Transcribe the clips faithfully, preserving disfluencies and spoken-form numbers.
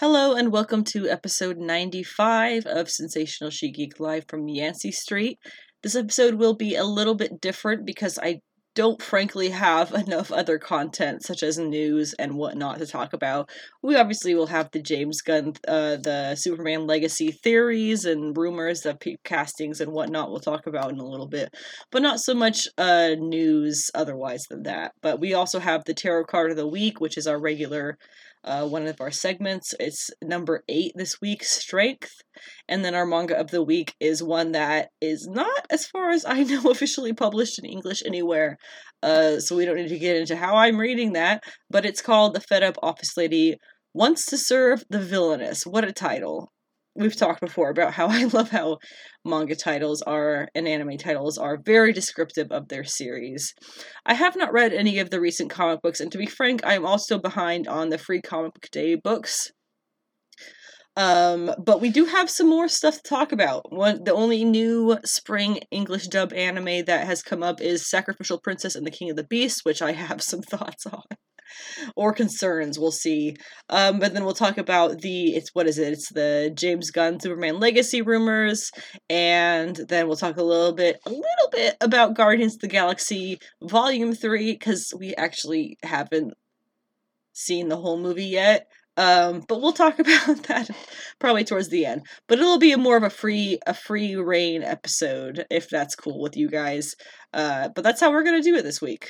Hello and welcome to episode ninety-five of Sensational She Geek Live from Yancey Street. This episode will be a little bit different because I don't frankly have enough other content such as news and whatnot to talk about. We obviously will have the James Gunn, uh, the Superman Legacy theories and rumors, the castings and whatnot we'll talk about in a little bit, but not so much uh, news otherwise than that. But we also have the Tarot Card of the Week, which is our regular Uh, one of our segments. It's number eight this week, Strength. And then our manga of the week is one that is not, as far as I know, officially published in English anywhere. Uh, so we don't need to get into how I'm reading that, but it's called The Fed Up Office Lady Wants to Serve the Villainess. What a title. We've talked before about how I love how manga titles are and anime titles are very descriptive of their series. I have not read any of the recent comic books, and to be frank, I am also behind on the free comic book day books. Um, but we do have some more stuff to talk about. One, the only new spring English dub anime that has come up is Sacrificial Princess and the King of the Beast, which I have some thoughts on. Or concerns, we'll see. Um, but then we'll talk about the, it's what is it? It's the James Gunn Superman Legacy rumors, and then we'll talk a little bit, a little bit about Guardians of the Galaxy Volume three, because we actually haven't seen the whole movie yet. Um, but we'll talk about that probably towards the end. But it'll be a more of a free a free reign episode, if that's cool with you guys. Uh, but that's how we're going to do it this week.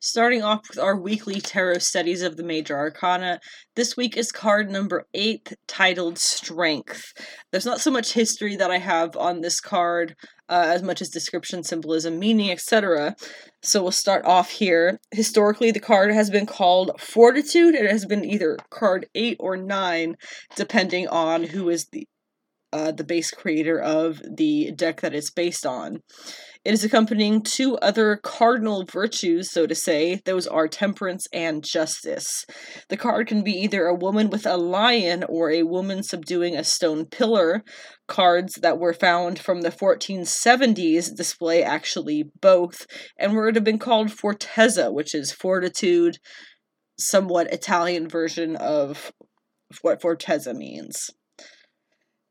Starting off with our weekly tarot studies of the Major Arcana, this week is card number eight, titled Strength. There's not so much history that I have on this card, uh, as much as description, symbolism, meaning, et cetera. So we'll start off here. Historically, the card has been called Fortitude. It has been either card eight or nine, depending on who is the Uh, the base creator of the deck that it's based on. It is accompanying two other cardinal virtues, so to say. Those are Temperance and Justice. The card can be either a woman with a lion or a woman subduing a stone pillar. Cards that were found from the fourteen seventies display actually both, and would have been called Fortezza, which is fortitude, somewhat Italian version of what Fortezza means.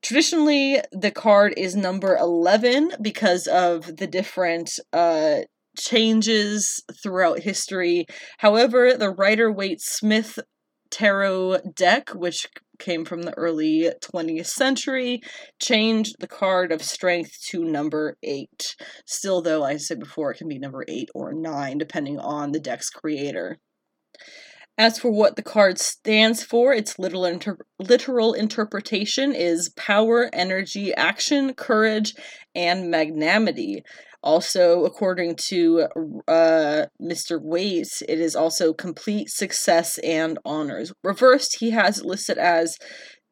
Traditionally, the card is number eleven because of the different uh, changes throughout history. However, the Rider-Waite-Smith tarot deck, which came from the early twentieth century, changed the card of Strength to number eight. Still, though, like I said before, it can be number eight or nine, depending on the deck's creator. As for what the card stands for, its literal, inter- literal interpretation is power, energy, action, courage, and magnanimity. Also, according to uh, Mister Waite, it is also complete success and honors. Reversed, he has it listed as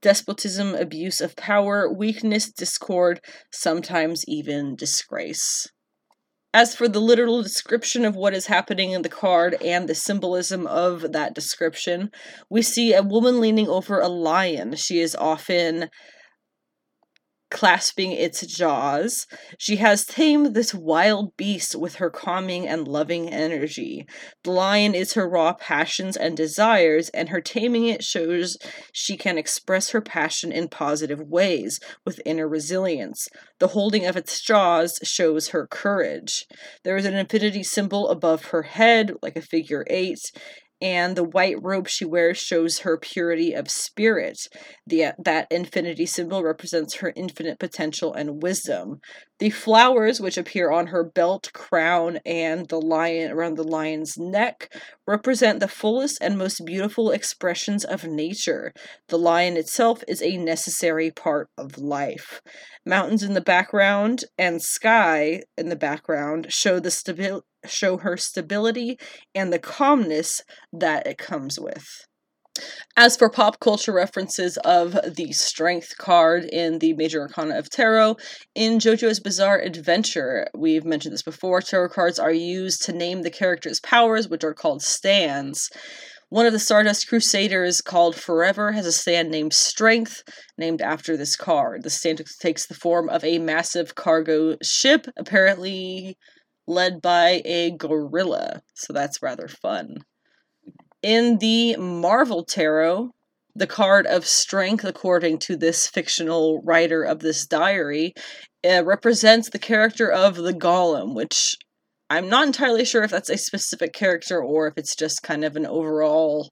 despotism, abuse of power, weakness, discord, sometimes even disgrace. As for the literal description of what is happening in the card and the symbolism of that description, we see a woman leaning over a lion. She is often clasping its jaws. She has tamed this wild beast with her calming and loving energy. The lion is her raw passions and desires, and her taming it shows she can express her passion in positive ways with inner resilience. The holding of its jaws shows her courage. There is an infinity symbol above her head, like a figure eight, and the white robe she wears shows her purity of spirit. The, that infinity symbol represents her infinite potential and wisdom. The flowers, which appear on her belt, crown, and the lion around the lion's neck, represent the fullest and most beautiful expressions of nature. The lion itself is a necessary part of life. Mountains in the background and sky in the background show the stability. show her stability and the calmness that it comes with. As for pop culture references of the Strength card in the Major Arcana of Tarot, in JoJo's Bizarre Adventure, we've mentioned this before, tarot cards are used to name the character's powers, which are called stands. One of the Stardust Crusaders, called Forever, has a stand named Strength, named after this card. The stand takes the form of a massive cargo ship, apparently led by a gorilla, so that's rather fun. In the Marvel Tarot, the card of strength, according to this fictional writer of this diary, uh, represents the character of the Golem, which I'm not entirely sure if that's a specific character or if it's just kind of an overall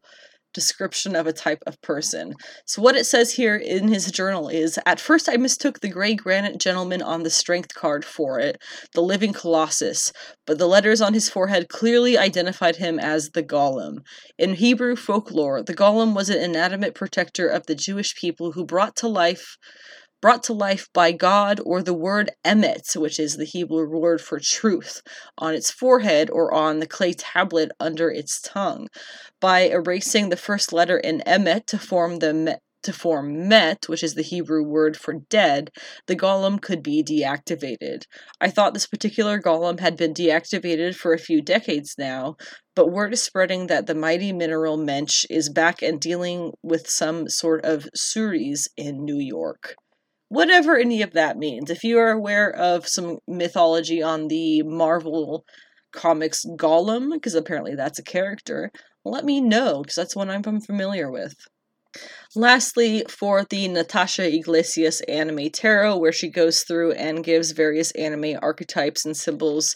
description of a type of person. So what it says here in his journal is, "At first I mistook the gray granite gentleman on the strength card for it, the living colossus, but the letters on his forehead clearly identified him as the Golem. In Hebrew folklore, the Golem was an inanimate protector of the Jewish people who brought to life brought to life by God, or the word emet, which is the Hebrew word for truth, on its forehead or on the clay tablet under its tongue. By erasing the first letter in emet to form the me- to form met, which is the Hebrew word for dead, the Golem could be deactivated. I thought this particular Golem had been deactivated for a few decades now, but word is spreading that the mighty mineral mensch is back and dealing with some sort of Suris in New York." Whatever any of that means. If you are aware of some mythology on the Marvel Comics Golem, because apparently that's a character, let me know, because that's one I'm familiar with. Lastly, for the Natasha Iglesias Anime Tarot, where she goes through and gives various anime archetypes and symbols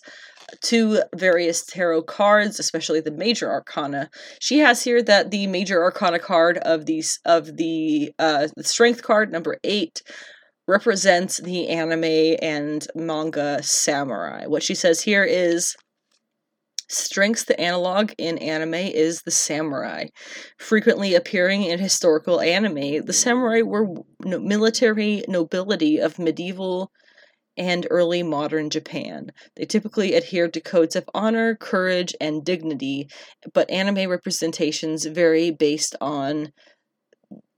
to various tarot cards, especially the Major Arcana. She has here that the Major Arcana card of these of the uh, the Strength card, number eight, represents the anime and manga samurai. What she says here is, "Strength's the analog in anime is the samurai. Frequently appearing in historical anime, the samurai were no- military nobility of medieval and early modern Japan. They typically adhered to codes of honor, courage, and dignity, but anime representations vary based on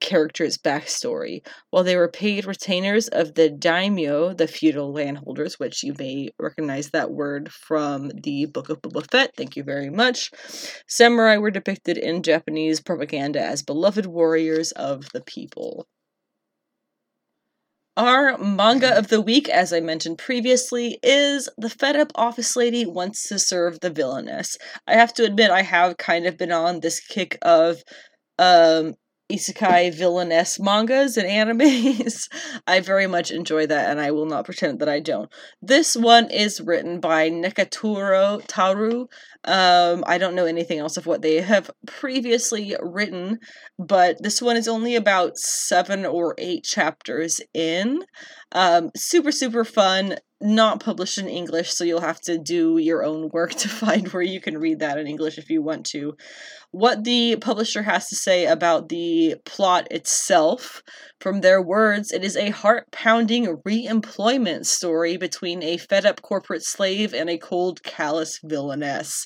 character's backstory. While they were paid retainers of the daimyo, the feudal landholders," which you may recognize that word from the Book of Boba Fett, thank you very much, "samurai were depicted in Japanese propaganda as beloved warriors of the people." Our manga of the week, as I mentioned previously, is The Fed Up Office Lady Wants to Serve the Villainess. I have to admit, I have kind of been on this kick of um, isekai villainess mangas and animes. I very much enjoy that, and I will not pretend that I don't. This one is written by Nekaturo Taru. Um, I don't know anything else of what they have previously written, but this one is only about seven or eight chapters in. Um, super, super fun, not published in English, so you'll have to do your own work to find where you can read that in English if you want to. What the publisher has to say about the plot itself, from their words, it is a heart-pounding re-employment story between a fed-up corporate slave and a cold, callous villainess.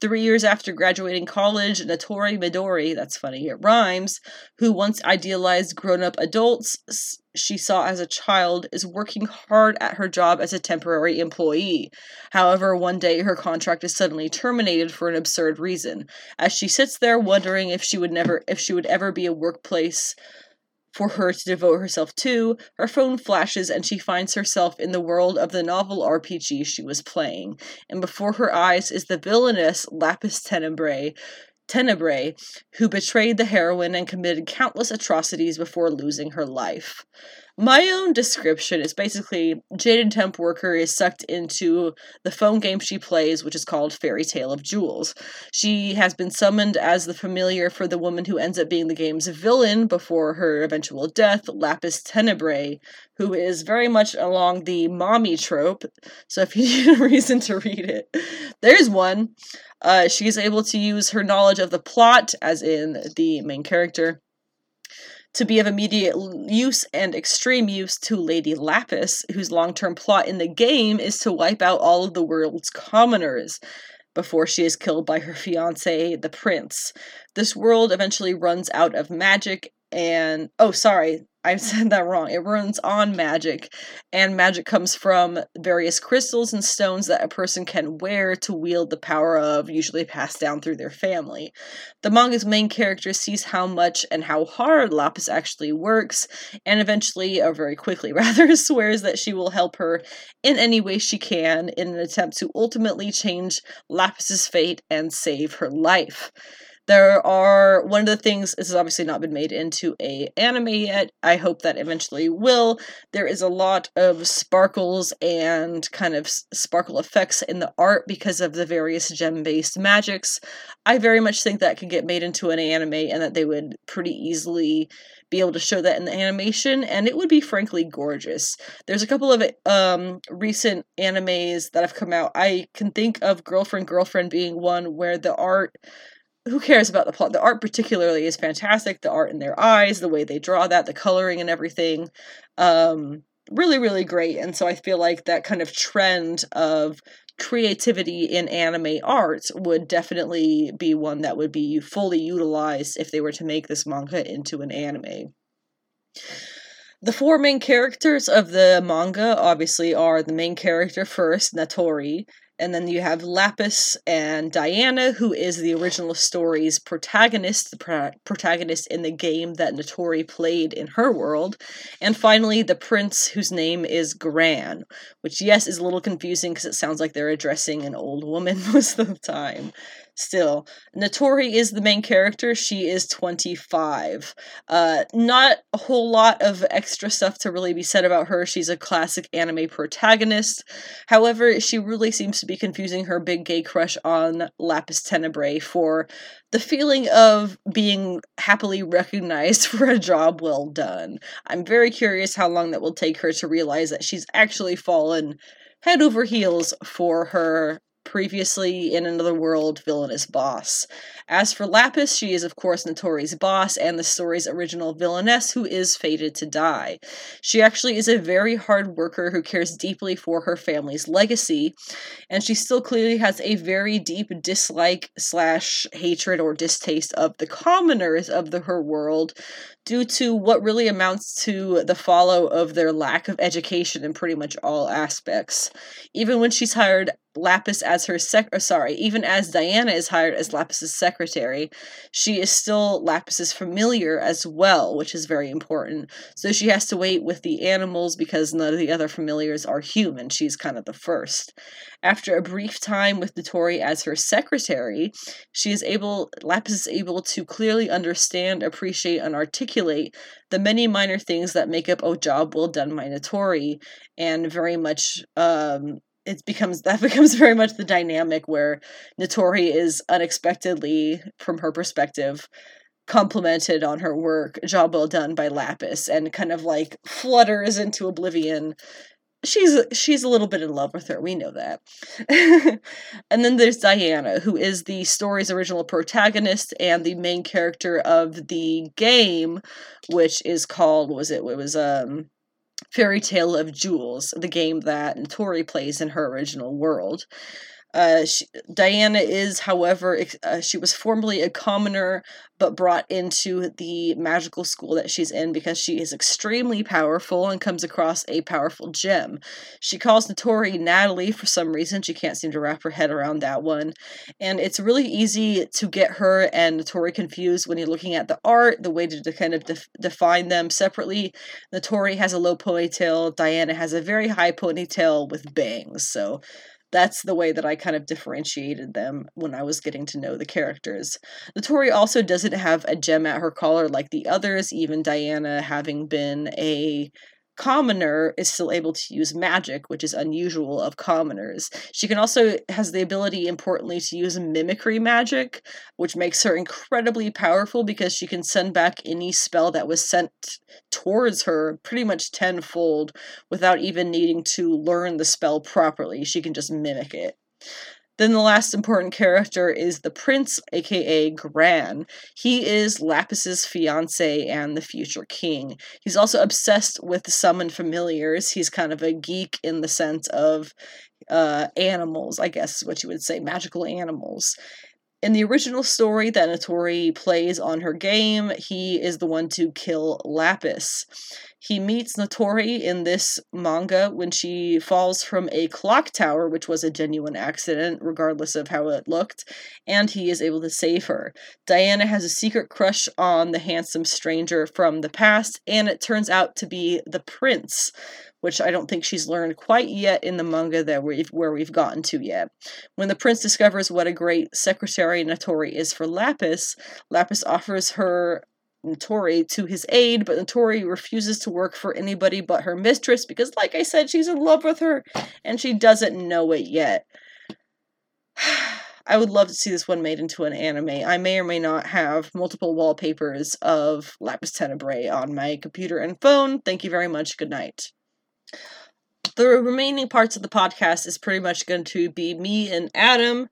Three years after graduating college, Natori Midori, that's funny, it rhymes, who once idealized grown-up adults she saw as a child, is working hard at her job as a temporary employee. However, one day her contract is suddenly terminated for an absurd reason. As she sits there wondering if she would never, if she would ever be a workplace for her to devote herself to, her phone flashes and she finds herself in the world of the novel R P G she was playing. And before her eyes is the villainess Lapis Tenebrae, Tenebrae, who betrayed the heroine and committed countless atrocities before losing her life. My own description is basically, jaded temp worker is sucked into the phone game she plays, which is called Fairy Tale of Jewels. She has been summoned as the familiar for the woman who ends up being the game's villain before her eventual death, Lapis Tenebrae, who is very much along the mommy trope, so if you need a reason to read it, there's one. Uh, she is able to use her knowledge of the plot, as in the main character, to be of immediate use and extreme use to Lady Lapis, whose long-term plot in the game is to wipe out all of the world's commoners before she is killed by her fiancé, the prince. This world eventually runs out of magic and... Oh, sorry, I said that wrong. It runs on magic, and magic comes from various crystals and stones that a person can wear to wield the power of, usually passed down through their family. The manga's main character sees how much and how hard Lapis actually works, and eventually, or very quickly rather, swears that she will help her in any way she can in an attempt to ultimately change Lapis's fate and save her life. There are, one of the things, this has obviously not been made into a anime yet. I hope that eventually will. There is a lot of sparkles and kind of sparkle effects in the art because of the various gem-based magics. I very much think that could get made into an anime and that they would pretty easily be able to show that in the animation, and it would be frankly gorgeous. There's a couple of um, recent animes that have come out. I can think of Girlfriend Girlfriend being one where the art, who cares about the plot? The art particularly is fantastic. The art in their eyes, the way they draw that, the coloring and everything. Um, really, really great. And so I feel like that kind of trend of creativity in anime art would definitely be one that would be fully utilized if they were to make this manga into an anime. The four main characters of the manga obviously are the main character first, Natori, and then you have Lapis and Diana, who is the original story's protagonist, the pro- protagonist in the game that Natori played in her world. And finally, the prince, whose name is Gran, which, yes, is a little confusing because it sounds like they're addressing an old woman most of the time. Still, Natori is the main character. She is twenty-five. Uh, not a whole lot of extra stuff to really be said about her. She's a classic anime protagonist. However, she really seems to be confusing her big gay crush on Lapis Tenebrae for the feeling of being happily recognized for a job well done. I'm very curious how long that will take her to realize that she's actually fallen head over heels for her previously in another world villainous boss. As for Lapis, she is of course Natori's boss and the story's original villainess who is fated to die. She actually is a very hard worker who cares deeply for her family's legacy, and she still clearly has a very deep dislike slash hatred or distaste of the commoners of the, her world due to what really amounts to the follow of their lack of education in pretty much all aspects. Even when she's hired Lapis as her sec- or sorry, even as Diana is hired as Lapis's secretary, she is still Lapis's familiar as well, which is very important. So she has to wait with the animals because none of the other familiars are human. She's kind of the first. After a brief time with Natori as her secretary, she is able, Lapis is able to clearly understand, appreciate, and articulate the many minor things that make up a job well done by Natori, and very much, um, It becomes that becomes very much the dynamic where Natori is unexpectedly, from her perspective, complimented on her work, job well done by Lapis, and kind of like flutters into oblivion. She's she's a little bit in love with her. We know that. And then there's Diana, who is the story's original protagonist and the main character of the game, which is called, what was it? It was um. Fairy Tale of Jewels, the game that Natori plays in her original world. Uh, she, Diana is, however, uh, she was formerly a commoner, but brought into the magical school that she's in because she is extremely powerful and comes across a powerful gem. She calls Natori Natalie for some reason. She can't seem to wrap her head around that one. And it's really easy to get her and Natori confused when you're looking at the art, the way to de- kind of def- define them separately. Natori has a low ponytail. Diana has a very high ponytail with bangs. So that's the way that I kind of differentiated them when I was getting to know the characters. Natori also doesn't have a gem at her collar like the others. Even Diana, having been a commoner, is still able to use magic, which is unusual of commoners. She can also has the ability, importantly, to use mimicry magic, which makes her incredibly powerful because she can send back any spell that was sent towards her pretty much tenfold without even needing to learn the spell properly. She can just mimic it. Then the last important character is the prince, aka Gran. He is Lapis's fiance and the future king. He's also obsessed with summoned familiars. He's kind of a geek in the sense of uh, animals, I guess is what you would say, magical animals. In the original story that Natori plays on her game, he is the one to kill Lapis. He meets Natori in this manga when she falls from a clock tower, which was a genuine accident, regardless of how it looked, and he is able to save her. Diana has a secret crush on the handsome stranger from the past, and it turns out to be the prince, which I don't think she's learned quite yet in the manga that we've, where we've gotten to yet. When the prince discovers what a great secretary Natori is for Lapis, Lapis offers her Natori to his aid, but Natori refuses to work for anybody but her mistress because, like I said, she's in love with her and she doesn't know it yet. I would love to see this one made into an anime. I may or may not have multiple wallpapers of Lapis Tenebrae on my computer and phone. Thank you very much. Good night. The remaining parts of the podcast is pretty much going to be me and Adam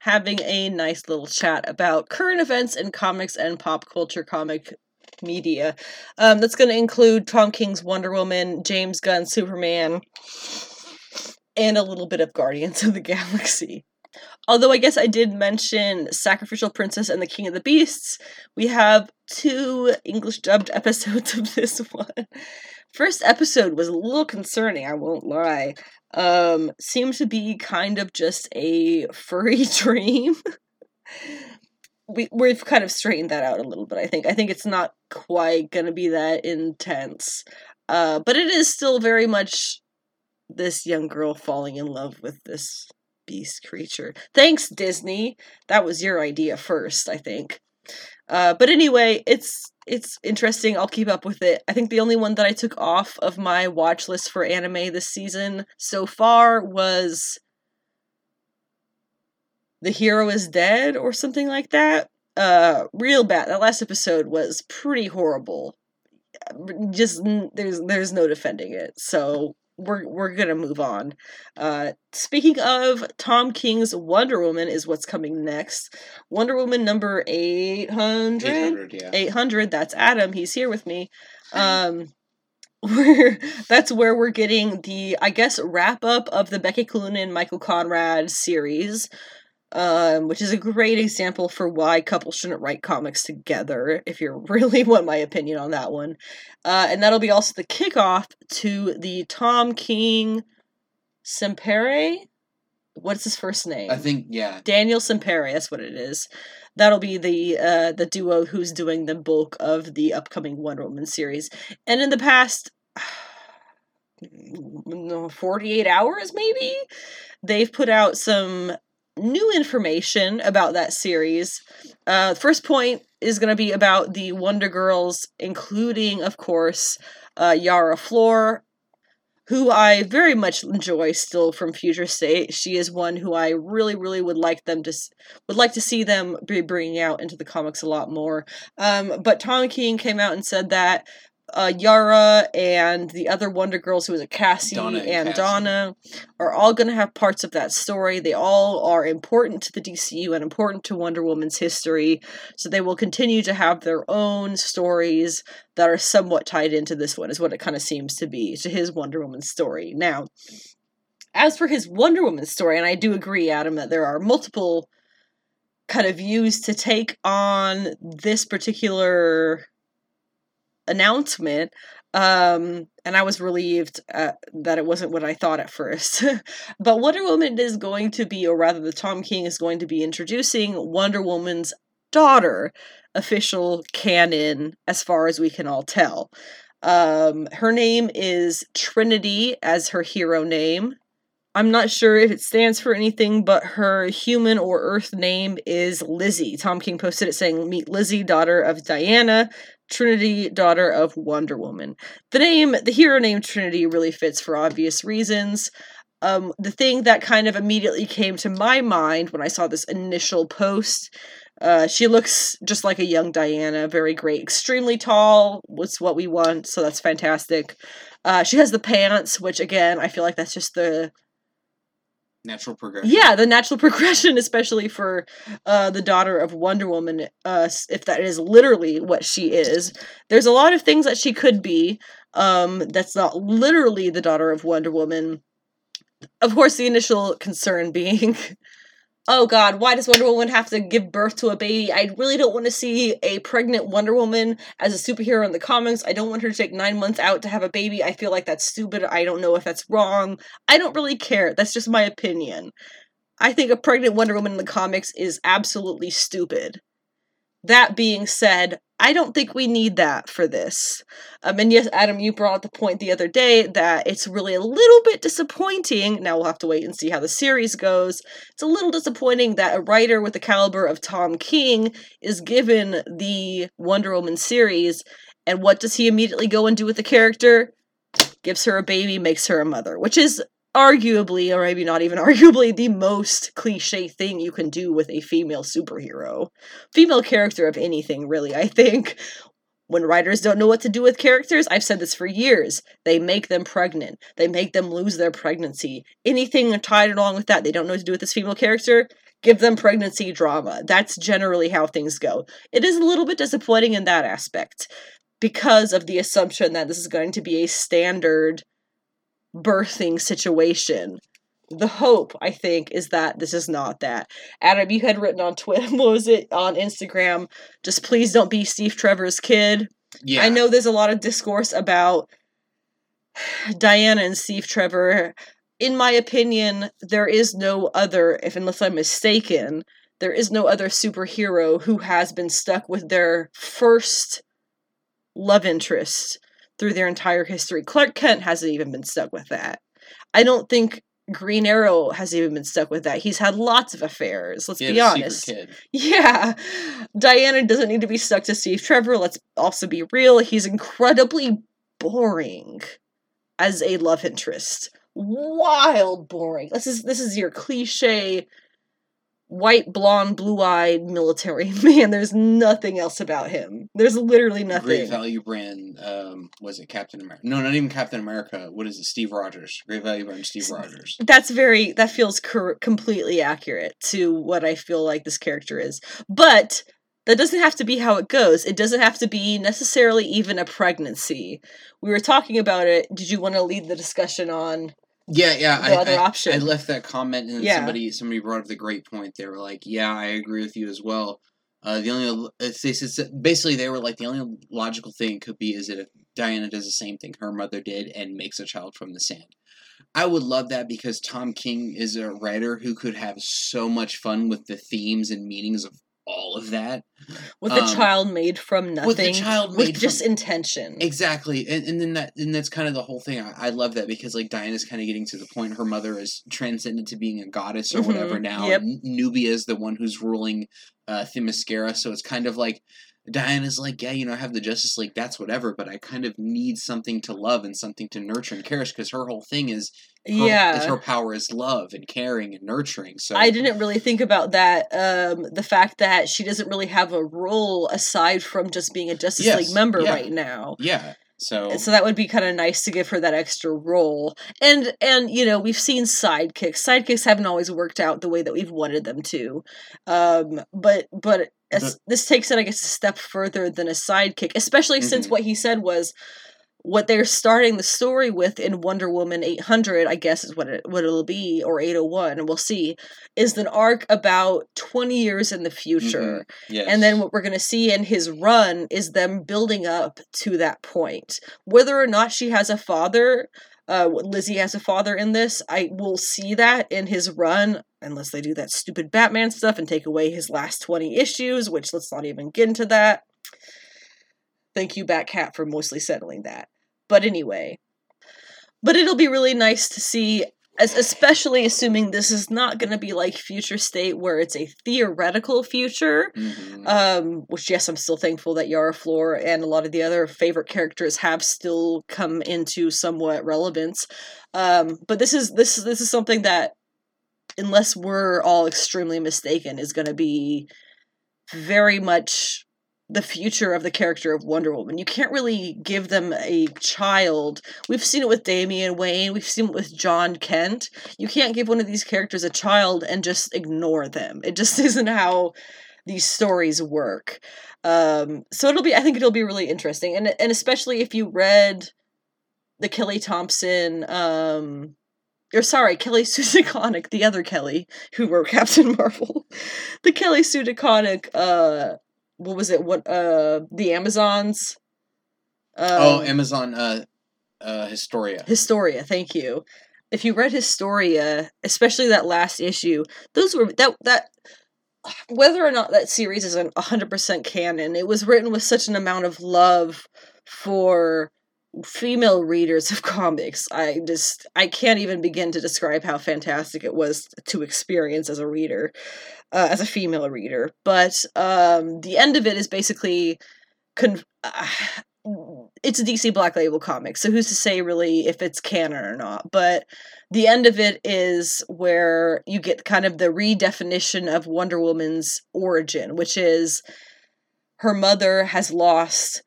having a nice little chat about current events in comics and pop culture comic media. Um, that's going to include Tom King's Wonder Woman, James Gunn, Superman, and a little bit of Guardians of the Galaxy. Although I guess I did mention Sacrificial Princess and the King of the Beasts, we have two English-dubbed episodes of this one. First episode was a little concerning, I won't lie. Um, seemed to be kind of just a furry dream. we, we've kind of straightened that out a little bit, I think. I think it's not quite going to be that intense. Uh, but it is still very much this young girl falling in love with this beast creature. Thanks, Disney. That was your idea first, I think. Uh, but anyway, it's it's interesting. I'll keep up with it. I think the only one that I took off of my watch list for anime this season so far was The Hero is Dead or something like that. Uh, real bad. That last episode was pretty horrible. Just there's there's no defending it. So We're we're gonna move on. Uh, speaking of, Tom King's Wonder Woman is what's coming next. Wonder Woman number eight hundred. eight hundred, yeah. eight hundred, that's Adam. He's here with me. Um, we're, that's where we're getting the, I guess, wrap-up of the Becky Cloonan, Michael Conrad series, um, which is a great example for why couples shouldn't write comics together, if you really want my opinion on that one. Uh, and that'll be also the kickoff to the Tom King Sempere? What's his first name? I think, yeah. Daniel Sempere, that's what it is. That'll be the uh, the duo who's doing the bulk of the upcoming Wonder Woman series. And in the past forty-eight hours, maybe? They've put out some new information about that series. Uh, first point is going to be about the Wonder Girls, including, of course, uh, Yara Flor, who I very much enjoy still from Future State. She is one who I really, really would like them to would like to see them be bringing out into the comics a lot more. Um, but Tom King came out and said that Uh, Yara and the other Wonder Girls, who is a Cassie Donna and, and Cassie. Donna, are all going to have parts of that story. They all are important to the D C U and important to Wonder Woman's history, so they will continue to have their own stories that are somewhat tied into this one, is what it kind of seems to be, to his Wonder Woman story. Now, as for his Wonder Woman story, and I do agree, Adam, that there are multiple kind of views to take on this particular announcement, um, and I was relieved uh, that it wasn't what I thought at first. But Wonder Woman is going to be, or rather the Tom King is going to be introducing Wonder Woman's daughter, official canon, as far as we can all tell. Um, her name is Trinity as her hero name. I'm not sure if it stands for anything, but her human or Earth name is Lizzie. Tom King posted it saying, "Meet Lizzie, daughter of Diana, Trinity, daughter of Wonder Woman." The name, the hero name Trinity, really fits for obvious reasons. Um, the thing that kind of immediately came to my mind when I saw this initial post, uh, she looks just like a young Diana, very great, extremely tall, was what we want, so that's fantastic. Uh, she has the pants, which again, I feel like that's just the natural progression. Yeah, the natural progression, especially for uh, the daughter of Wonder Woman, uh, if that is literally what she is. There's a lot of things that she could be um, that's not literally the daughter of Wonder Woman. Of course, the initial concern being oh god, why does Wonder Woman have to give birth to a baby? I really don't want to see a pregnant Wonder Woman as a superhero in the comics. I don't want her to take nine months out to have a baby. I feel like that's stupid. I don't know if that's wrong. I don't really care. That's just my opinion. I think a pregnant Wonder Woman in the comics is absolutely stupid. That being said, I don't think we need that for this. Um, and yes, Adam, you brought up the point the other day that it's really a little bit disappointing. Now we'll have to wait and see how the series goes. It's a little disappointing that a writer with the caliber of Tom King is given the Wonder Woman series. And what does he immediately go and do with the character? Gives her a baby, makes her a mother, which is arguably, or maybe not even arguably, the most cliche thing you can do with a female superhero. Female character of anything, really, I think. When writers don't know what to do with characters, I've said this for years, they make them pregnant. They make them lose their pregnancy. Anything tied along with that, they don't know what to do with this female character, give them pregnancy drama. That's generally how things go. It is a little bit disappointing in that aspect, because of the assumption that this is going to be a standard birthing situation. The hope, I think, is that this is not that. Adam, you had written on Twitter, what was it, on Instagram, just please don't be Steve Trevor's kid. Yeah. I know there's a lot of discourse about Diana and Steve Trevor. In my opinion, there is no other, if unless I'm mistaken, there is no other superhero who has been stuck with their first love interest through their entire history. Clark Kent hasn't even been stuck with that. I don't think Green Arrow has even been stuck with that. He's had lots of affairs, let's yeah, be honest. Kid. Yeah. Diana doesn't need to be stuck to Steve Trevor. Let's also be real. He's incredibly boring as a love interest. Wild boring. This is this is your cliche white, blonde, blue-eyed military man. There's nothing else about him. There's literally nothing. Great Value Brand, um, was it Captain America? No, not even Captain America. What is it? Steve Rogers. Great Value Brand, Steve Rogers. That's very, that feels cor- completely accurate to what I feel like this character is. But that doesn't have to be how it goes. It doesn't have to be necessarily even a pregnancy. We were talking about it. Did you want to lead the discussion on... Yeah, yeah. I, other I, option. I left that comment, and then yeah. somebody somebody brought up the great point. They were like, "Yeah, I agree with you as well." Uh, the only it's, it's, basically they were like, the only logical thing could be is that if Diana does the same thing her mother did and makes a child from the sand. I would love that, because Tom King is a writer who could have so much fun with the themes and meanings of all of that. With um, the child made from nothing. With the child made with from, just intention. Exactly. And and then that and that's kind of the whole thing. I, I love that, because like Diana's kind of getting to the point her mother is transcended to being a goddess or mm-hmm. whatever now. Yep. N- Nubia is the one who's ruling uh, Themyscira. So it's kind of like Diana's like, yeah, you know, I have the Justice League, that's whatever, but I kind of need something to love and something to nurture and cherish, because her whole thing is her, yeah. is her power is love and caring and nurturing. So I didn't really think about that, um, the fact that she doesn't really have a role aside from just being a Justice yes. League member yeah. right now. Yeah. So so that would be kind of nice to give her that extra role. And, and you know, we've seen sidekicks. Sidekicks haven't always worked out the way that we've wanted them to. Um, but but as, this takes it, I guess, a step further than a sidekick, especially mm-hmm. since what he said was what they're starting the story with in Wonder Woman eight hundred, I guess is what, it, what it'll be, or eight oh one, and we'll see, is an arc about twenty years in the future. Mm-hmm. Yes. And then what we're going to see in his run is them building up to that point. Whether or not she has a father, uh, Lizzie has a father in this, I will see that in his run, unless they do that stupid Batman stuff and take away his last twenty issues, which let's not even get into that. Thank you, Batcat, for mostly settling that. But anyway, but it'll be really nice to see, as especially assuming this is not going to be like Future State, where it's a theoretical future, mm-hmm. um, which, yes, I'm still thankful that Yara Flor and a lot of the other favorite characters have still come into somewhat relevance. Um, but this is this is this is something that, unless we're all extremely mistaken, is going to be very much the future of the character of Wonder Woman. You can't really give them a child. We've seen it with Damian Wayne. We've seen it with John Kent. You can't give one of these characters a child and just ignore them. It just isn't how these stories work. Um, so it'll be, I think it'll be really interesting. And, and especially if you read the Kelly Thompson, um, Or sorry, Kelly Sue DeConnick, the other Kelly, who wrote Captain Marvel. The Kelly Sue DeConnick, uh, what was it? What, uh, the Amazons? Um, oh, Amazon, uh, uh, Historia. Historia, thank you. If you read Historia, especially that last issue, those were, that, that, whether or not that series is one hundred percent canon, it was written with such an amount of love for female readers of comics. I just, I can't even begin to describe how fantastic it was to experience as a reader, uh, as a female reader. But um, the end of it is basically, con- uh, it's a D C Black Label comic, so who's to say really if it's canon or not, but the end of it is where you get kind of the redefinition of Wonder Woman's origin, which is her mother has lost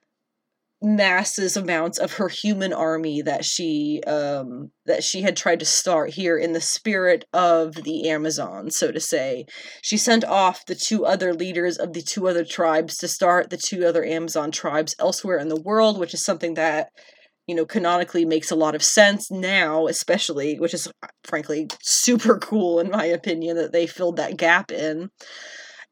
massive amounts of her human army that she um that she had tried to start here in the spirit of the Amazons, so to say. She sent off the two other leaders of the two other tribes to start the two other Amazon tribes elsewhere in the world, which is something that, you know, canonically makes a lot of sense now, especially, which is frankly super cool in my opinion that they filled that gap in.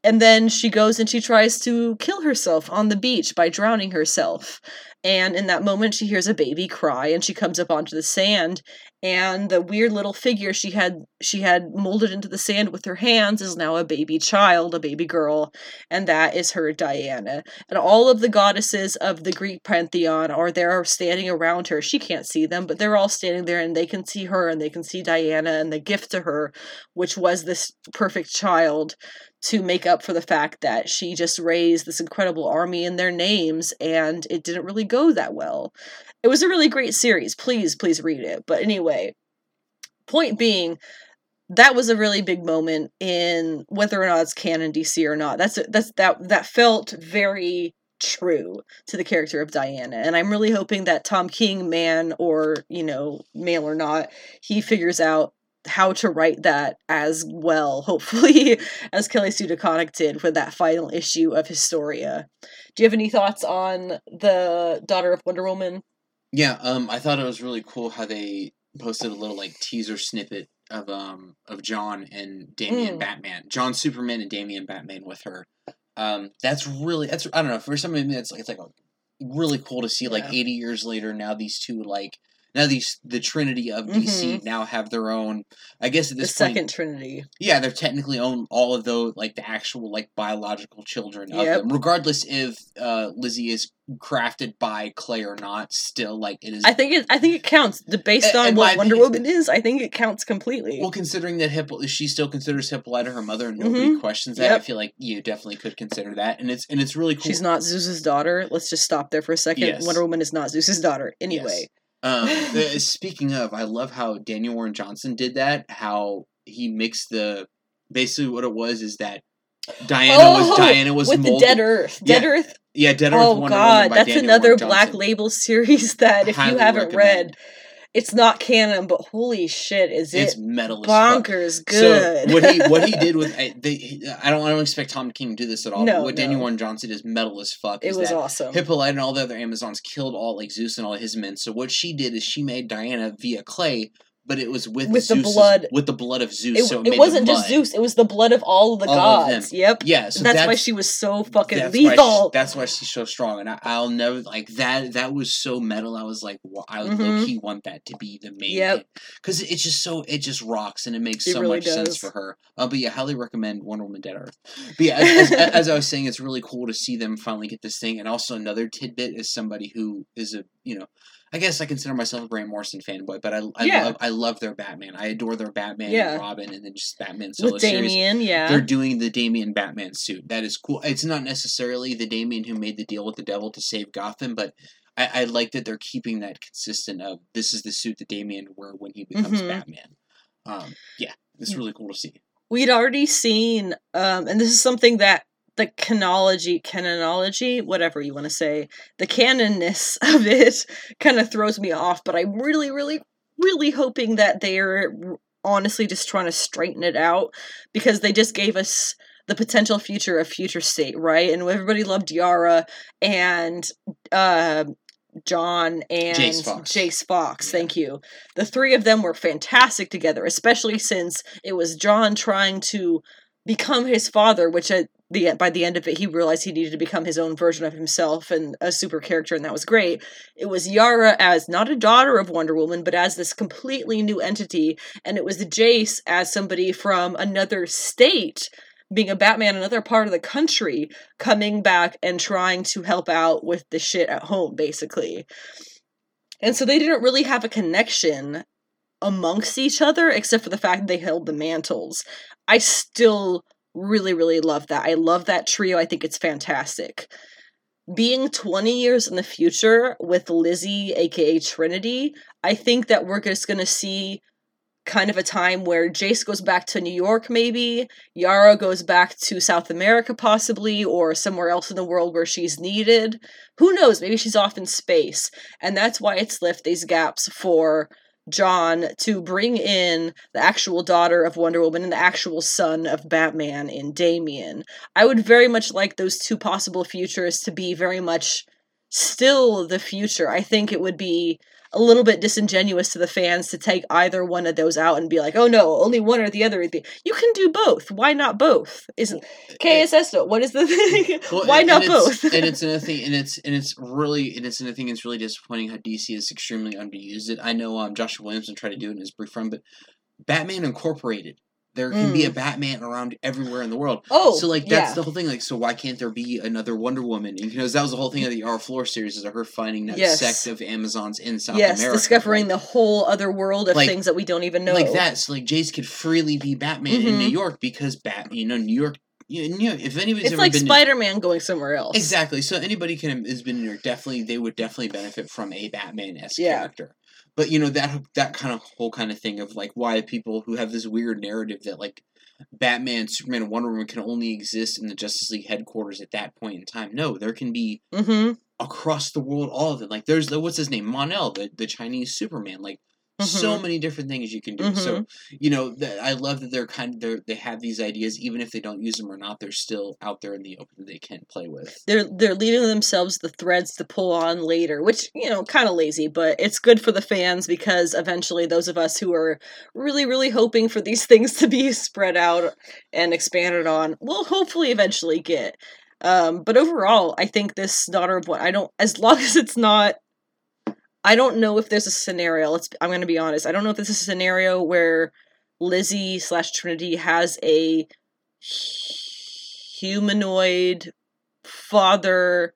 And then she goes and she tries to kill herself on the beach by drowning herself. And in that moment, she hears a baby cry and she comes up onto the sand. And the weird little figure she had she had molded into the sand with her hands is now a baby child, a baby girl. And that is her Diana. And all of the goddesses of the Greek pantheon are there standing around her. She can't see them, but they're all standing there and they can see her and they can see Diana and the gift to her, which was this perfect child, to make up for the fact that she just raised this incredible army in their names, and it didn't really go that well. It was a really great series. Please, please read it. But anyway, point being, that was a really big moment in whether or not it's canon D C or not. That's that's that that felt very true to the character of Diana, and I'm really hoping that Tom King, man or, you know, male or not, he figures out how to write that as well, hopefully, as Kelly Sue DeConnick did for that final issue of Historia. Do you have any thoughts on the Daughter of Wonder Woman? Yeah, um, I thought it was really cool how they posted a little like teaser snippet of um of John and Damian mm. Batman, John Superman and Damian Batman with her. Um, that's really that's I don't know for some of me it's like it's like really cool to see like yeah. eighty years later now these two like. Now these the Trinity of D C mm-hmm. now have their own. I guess at this the point, second Trinity. Yeah, they're technically own all of those like the actual like biological children yep. of them, regardless if uh, Lizzie is crafted by clay or not. Still, like it is. I think it. I think it counts. The based a, on what Wonder opinion, Woman is, I think it counts completely. Well, considering that Hippo, she still considers Hippolyta her mother, and nobody mm-hmm. questions that. Yep. I feel like you definitely could consider that, and it's and it's really cool. She's not Zeus's daughter. Let's just stop there for a second. Yes. Wonder Woman is not Zeus's daughter. Anyway. Yes. Um, the, speaking of, I love how Daniel Warren Johnson did that, how he mixed the, basically what it was is that Diana oh, was, Diana was with molded. The Dead Earth. Dead yeah, Earth? Yeah, Dead Earth. Oh Wonder God, Woman by that's Daniel another Warren Black Label series that if highly you haven't recommend. Read, it's not canon, but holy shit, is it it's metal bonkers good. So what he, what he did with, I, they, I, don't, I don't expect Tom King to do this at all, no, but what no. Daniel Warren Johnson is metal as fuck. It is was that awesome. Hippolyta and all the other Amazons killed all, like, Zeus and all his men, so what she did is she made Diana via clay, but it was with, with Zeus, the blood, with the blood of Zeus. It, so it, it wasn't just Zeus; it was the blood of all of the all gods. Of yep. Yeah. So that's, that's why she was so fucking that's lethal. Why she, that's why she's so strong, and I, I'll never like that. That was so metal. I was like, well, I mm-hmm. low key want that to be the main. Yep. Because it's just so it just rocks, and it makes it so really much does. sense for her. Uh, but yeah, highly recommend Wonder Woman: Dead Earth. But yeah, as, as, as I was saying, it's really cool to see them finally get this thing. And also another tidbit is somebody who is a you know. I guess I consider myself a Grant Morrison fanboy, but I I, yeah. love, I love their Batman. I adore their Batman yeah. and Robin, and then just Batman solo with Damian, series. Yeah, they're doing the Damian Batman suit. That is cool. It's not necessarily the Damian who made the deal with the devil to save Gotham, but I, I like that they're keeping that consistent of this is the suit that Damian wore when he becomes mm-hmm. Batman. Um, yeah, it's really cool to see. We'd already seen, um, and this is something that the canonology, canonology, whatever you want to say, the canonness of it kind of throws me off, but I'm really, really, really hoping that they're honestly just trying to straighten it out, because they just gave us the potential future of Future State, right? And everybody loved Yara, and uh, John, and Jace Fox. Jace Fox yeah. Thank you. The three of them were fantastic together, especially since it was John trying to become his father, which at the by the end of it, he realized he needed to become his own version of himself and a super character, and that was great. It was Yara as not a daughter of Wonder Woman, but as this completely new entity, and it was Jace as somebody from another state, being a Batman in another part of the country, coming back and trying to help out with the shit at home, basically. And so they didn't really have a connection amongst each other, except for the fact that they held the mantles. I still really, really love that. I love that trio. I think it's fantastic. Being twenty years in the future with Lizzie, aka Trinity, I think that we're just going to see kind of a time where Jace goes back to New York, maybe, Yara goes back to South America, possibly, or somewhere else in the world where she's needed. Who knows? Maybe she's off in space. And that's why it's left these gaps for John to bring in the actual daughter of Wonder Woman and the actual son of Batman in Damian. I would very much like those two possible futures to be very much still the future. I think it would be a little bit disingenuous to the fans to take either one of those out and be like, oh no, only one or the other. You can do both. Why not both? Isn't K S S? It, what is the thing? Well, Why and, not and both? It's, and it's another thing, and it's and it's really and it's another thing. It's really disappointing how D C is extremely underused. It. I know um, Joshua Williamson tried to do it in his brief run, but Batman Incorporated. There can mm. be a Batman around everywhere in the world. Oh, so like that's yeah. the whole thing. Like, so why can't there be another Wonder Woman? And you know, that was the whole thing of the Yara Flor series, is her finding that yes. sect of Amazons in South yes, America, discovering right? the whole other world of like, things that we don't even know. Like that, so like Jace could freely be Batman mm-hmm. in New York because Bat, you know, New York. You know, if anybody's it's ever like been Spider-Man to, going somewhere else, exactly. So anybody can has been in New York. Definitely, they would definitely benefit from a Batman-esque yeah. character. But, you know, that that kind of whole kind of thing of, like, why people who have this weird narrative that, like, Batman, Superman, and Wonder Woman can only exist in the Justice League headquarters at that point in time. No, there can be mm-hmm. across the world, all of them. Like, there's, the, what's his name? Mon-El, the, the Chinese Superman. Like, mm-hmm. so many different things you can do. Mm-hmm. So, you know, the, I love that they're kind of, they're, they have these ideas, even if they don't use them or not, they're still out there in the open that they can play with. They're, they're leaving themselves the threads to pull on later, which, you know, kind of lazy, but it's good for the fans because eventually those of us who are really, really hoping for these things to be spread out and expanded on will hopefully eventually get. Um, but overall, I think this Daughter of What, I don't, as long as it's not, I don't know if there's a scenario, let's, I'm going to be honest, I don't know if there's a scenario where Lizzie slash Trinity has a humanoid father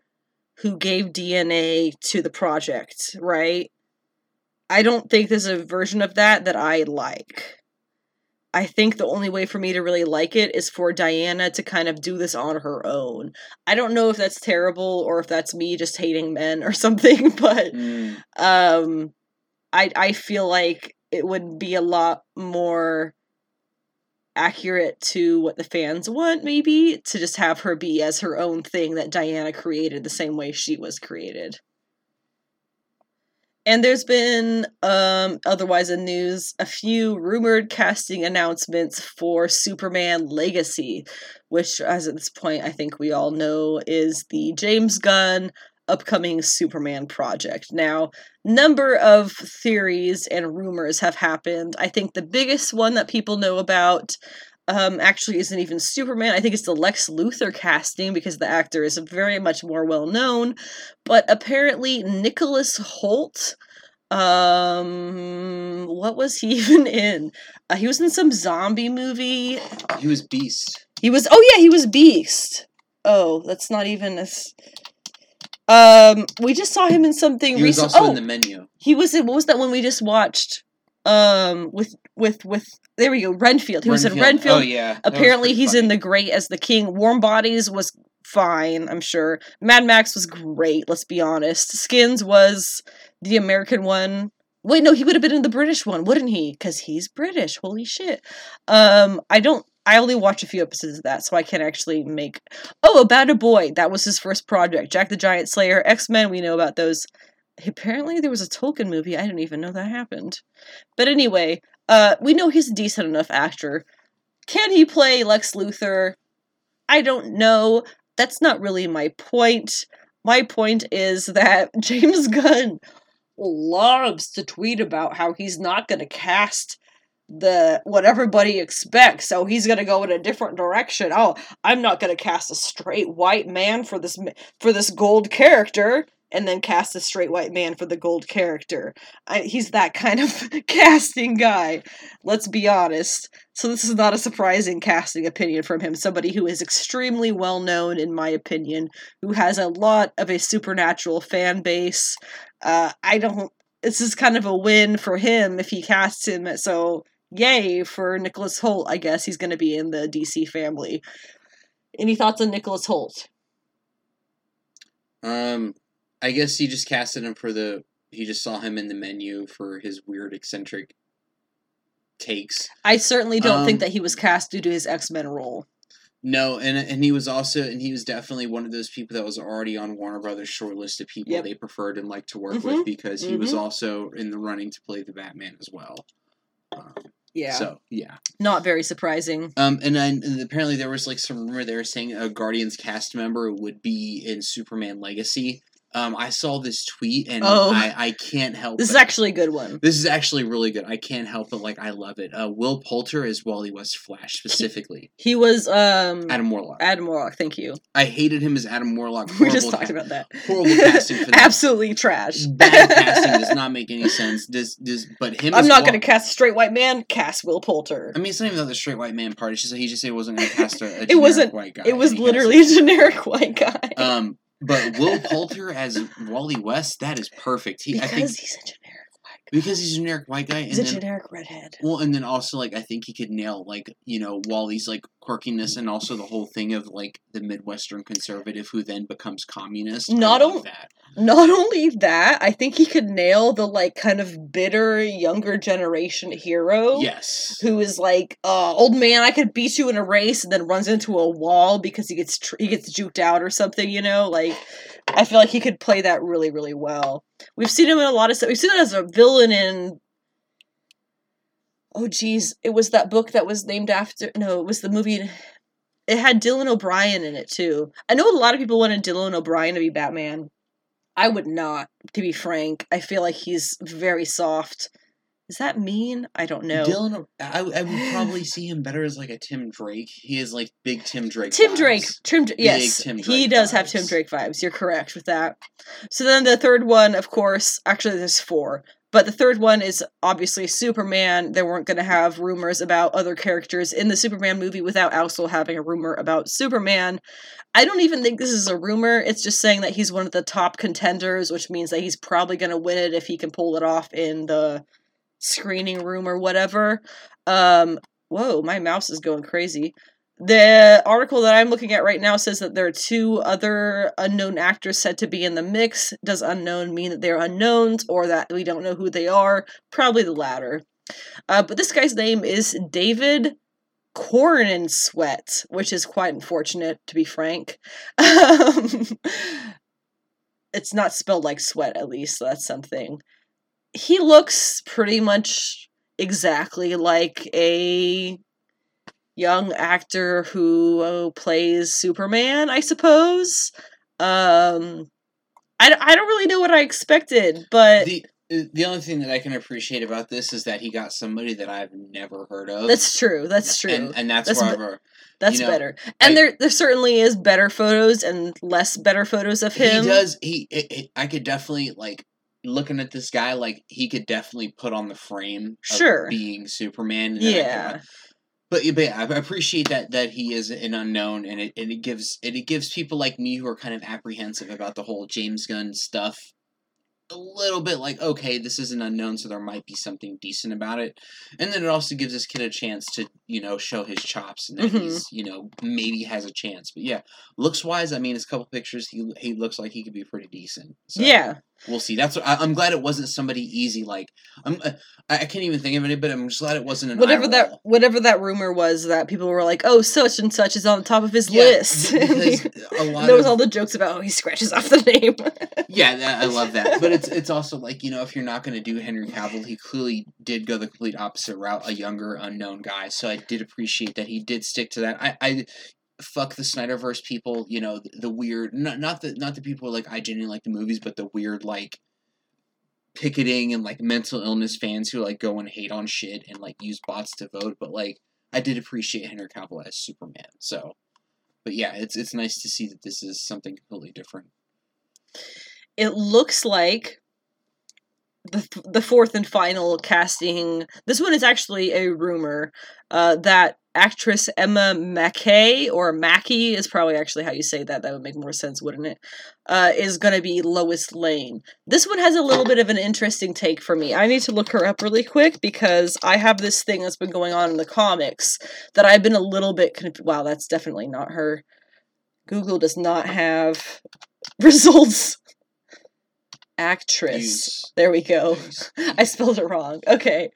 who gave D N A to the project, right? I don't think there's a version of that that I like. I think the only way for me to really like it is for Diana to kind of do this on her own. I don't know if that's terrible or if that's me just hating men or something, but mm. um, I I feel like it would be a lot more accurate to what the fans want, maybe, to just have her be as her own thing that Diana created the same way she was created. And there's been, um, otherwise in news, a few rumored casting announcements for Superman Legacy, which, as at this point, I think we all know, is the James Gunn upcoming Superman project. Now, number of theories and rumors have happened. I think the biggest one that people know about um, actually isn't even Superman. I think it's the Lex Luthor casting because the actor is very much more well known, but apparently Nicholas Holt, um, what was he even in? Uh, he was in some zombie movie. He was Beast. He was, oh yeah, he was Beast. Oh, that's not even a, um, we just saw him in something recently. He was recent- also oh, in The Menu. He was in, what was that one we just watched? Um, with, with, with, there we go, Renfield. He Renfield. was in Renfield. Oh, yeah. That Apparently he's funny. in The Great as the King. Warm Bodies was fine, I'm sure. Mad Max was great, let's be honest. Skins was the American one. Wait, no, he would have been in the British one, wouldn't he? Because he's British, holy shit. Um, I don't, I only watch a few episodes of that, so I can't actually make... Oh, About a Boy, that was his first project. Jack the Giant Slayer, X-Men, we know about those. Apparently there was a Tolkien movie. I didn't even know that happened. But anyway, uh, we know he's a decent enough actor. Can he play Lex Luthor? I don't know. That's not really my point. My point is that James Gunn loves to tweet about how he's not going to cast the what everybody expects, so he's going to go in a different direction. Oh, I'm not going to cast a straight white man for this for this gold character, and then cast a straight white man for the gold character. I, he's that kind of casting guy. Let's be honest. So this is not a surprising casting opinion from him. Somebody who is extremely well known, in my opinion, who has a lot of a supernatural fan base. Uh, I don't. This is kind of a win for him if he casts him. So yay for Nicholas Holt. I guess he's going to be in the D C family. Any thoughts on Nicholas Holt? Um. I guess he just casted him for the... He just saw him in The Menu for his weird, eccentric takes. I certainly don't um, think that he was cast due to his X-Men role. No, and and he was also... And he was definitely one of those people that was already on Warner Brothers' short list of people yep. they preferred and liked to work mm-hmm. with, because he mm-hmm. was also in the running to play the Batman as well. Um, yeah. So, yeah. Not very surprising. Um, and, I, and apparently there was like some rumor they were saying a Guardians cast member would be in Superman Legacy. Um, I saw this tweet, and oh, I, I can't help this it. This is actually a good one. This is actually really good. I can't help it. Like, I love it. Uh, Will Poulter is Wally West Flash, specifically. He, he was, um... Adam Warlock. Adam Warlock, thank you. I hated him as Adam Warlock. Horrible we just talked ca- about that. Horrible casting for that. Absolutely trash. Bad casting does not make any sense. This, this, but him I'm not Wall- going to cast a straight white man. Cast Will Poulter. I mean, it's not even about the straight white man part. It's just that he just said he wasn't going to cast a, a generic wasn't, white guy. It was literally a generic white guy. Um... But Will Poulter as Wally West, that is perfect. He, because I think, he's a generic white guy. Because he's a generic white guy. He's and a then, generic redhead. Well, and then also, like, I think he could nail, like, you know, Wally's, like, quirkiness and also the whole thing of, like, the Midwestern conservative who then becomes communist. Not, o- that. not only that, I think he could nail the, like, kind of bitter younger generation hero. Yes. Who is like, uh, old man, I could beat you in a race, and then runs into a wall because he gets tr- he gets juked out or something, you know? Like, I feel like he could play that really, really well. We've seen him in a lot of stuff. We've seen him as a villain in... Oh, geez. It was that book that was named after... No, it was the movie... It had Dylan O'Brien in it, too. I know a lot of people wanted Dylan O'Brien to be Batman. I would not, to be frank. I feel like he's very soft. Is that mean? I don't know. Dylan, I, I would probably see him better as like a Tim Drake. He is like big Tim Drake Tim vibes. Drake. Tim, yes, Tim Drake he does vibes. Have Tim Drake vibes. You're correct with that. So then the third one, of course, actually there's four. But the third one is obviously Superman. They weren't going to have rumors about other characters in the Superman movie without also having a rumor about Superman. I don't even think this is a rumor. It's just saying that he's one of the top contenders, which means that he's probably going to win it if he can pull it off in the... screening room or whatever. Um, whoa, my mouse is going crazy. The article that I'm looking at right now says that there are two other unknown actors said to be in the mix. Does unknown mean that they're unknowns or that we don't know who they are? Probably the latter. Uh, but this guy's name is David Corn Sweat, which is quite unfortunate, to be frank. Um, it's not spelled like sweat, at least, so that's something. He looks pretty much exactly like a young actor who plays Superman, I suppose. Um, I, I don't really know what I expected, but... The the only thing that I can appreciate about this is that he got somebody that I've never heard of. That's true, that's true. And, and that's, that's where... Be- That's you know, better. And I, there there certainly is better photos and less better photos of him. He does... He. It, it, I could definitely, like... Looking at this guy, like, he could definitely put on the frame of sure. being Superman. And yeah. Could, but, but yeah, I appreciate that that he is an unknown, and it and it gives and it gives people like me who are kind of apprehensive about the whole James Gunn stuff a little bit like, okay, this is an unknown, so there might be something decent about it. And then it also gives this kid a chance to, you know, show his chops and that mm-hmm. he's, you know, maybe has a chance. But yeah, looks-wise, I mean, his couple pictures, he he looks like he could be pretty decent. So yeah. We'll see. That's what, I, I'm glad it wasn't somebody easy. Like, I'm, I, I can't even think of it, but I'm just glad it wasn't an whatever that whatever that rumor was that people were like, oh, such and such is on the top of his yeah, list. A lot there was of, all the jokes about oh, he scratches off the name. yeah, that, I love that. But it's it's also like, you know, if you're not going to do Henry Cavill, he clearly did go the complete opposite route, a younger, unknown guy. So I did appreciate that he did stick to that. I. I fuck the Snyderverse people, you know, the, the weird, not not the, not the people who, like, I genuinely like the movies, but the weird, like, picketing and, like, mental illness fans who, like, go and hate on shit and, like, use bots to vote, but, like, I did appreciate Henry Cavill as Superman, so, but yeah, it's it's nice to see that this is something completely different. It looks like the th- the fourth and final casting, this one is actually a rumor, uh, that actress Emma Mackey, or Mackey is probably actually how you say that, that would make more sense, wouldn't it, uh, is going to be Lois Lane. This one has a little bit of an interesting take for me. I need to look her up really quick, because I have this thing that's been going on in the comics that I've been a little bit conf- wow, that's definitely not her. Google does not have results. Actress. Jeez. There we go. I spelled it wrong. Okay.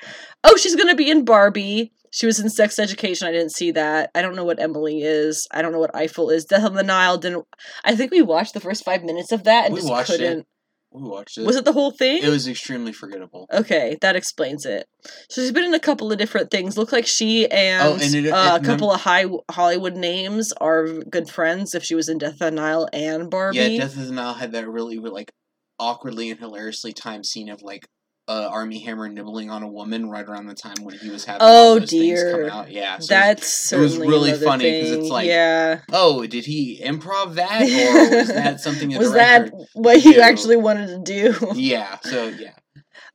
Oh, she's going to be in Barbie. She was in Sex Education. I didn't see that. I don't know what Emily is. I don't know what Eiffel is. Death on the Nile didn't... I think we watched the first five minutes of that and we just couldn't... It. We watched it. Was it the whole thing? It was extremely forgettable. Okay, that explains it. So she's been in a couple of different things. Looks like she and, oh, and it, uh, it, a couple no, of high Hollywood names are good friends, if she was in Death on the Nile and Barbie. Yeah, Death on the Nile had that really, like... awkwardly and hilariously timed scene of, like, uh, Armie Hammer nibbling on a woman right around the time when he was having oh, all those dear. things come out. Yeah, so that's it was, it was really funny because it's like, yeah. oh, did he improv that, or was that something that was that what he do? actually wanted to do? Yeah, so yeah.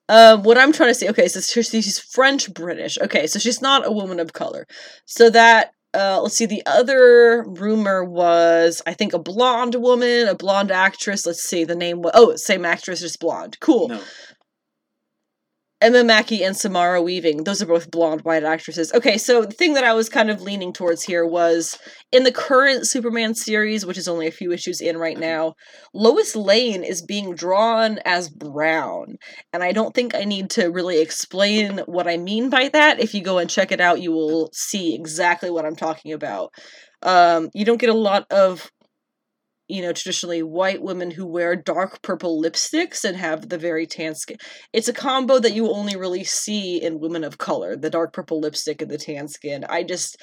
Uh, what I'm trying to say, okay, so she's French British. Okay, so she's not a woman of color. So that. Uh, let's see, the other rumor was, I think, a blonde woman, a blonde actress. Let's see, the name was... Oh, same actress, just blonde. Cool. No. Emma Mackey and Samara Weaving. Those are both blonde, white actresses. Okay, so the thing that I was kind of leaning towards here was, in the current Superman series, which is only a few issues in right now, Lois Lane is being drawn as brown. And I don't think I need to really explain what I mean by that. If you go and check it out, you will see exactly what I'm talking about. Um, you don't get a lot of... you know, traditionally white women who wear dark purple lipsticks and have the very tan skin. It's a combo that you only really see in women of color, the dark purple lipstick and the tan skin. I just,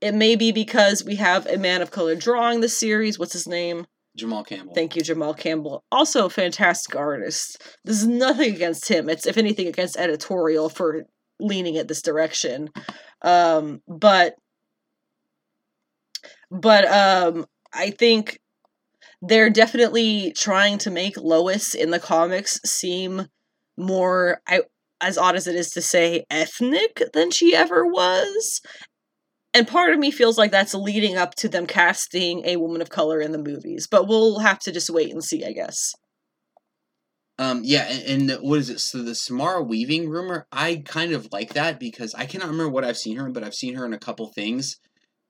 it may be because we have a man of color drawing the series. What's his name? Jamal Campbell. Thank you, Jamal Campbell. Also a fantastic artist. This is nothing against him. It's, if anything, against editorial for leaning it this direction. Um, but, but um, I think... they're definitely trying to make Lois in the comics seem more, I, as odd as it is to say, ethnic than she ever was. And part of me feels like that's leading up to them casting a woman of color in the movies. But we'll have to just wait and see, I guess. Um, yeah, and, and what is it? So the Samara Weaving rumor, I kind of like that because I cannot remember what I've seen her in, but I've seen her in a couple things.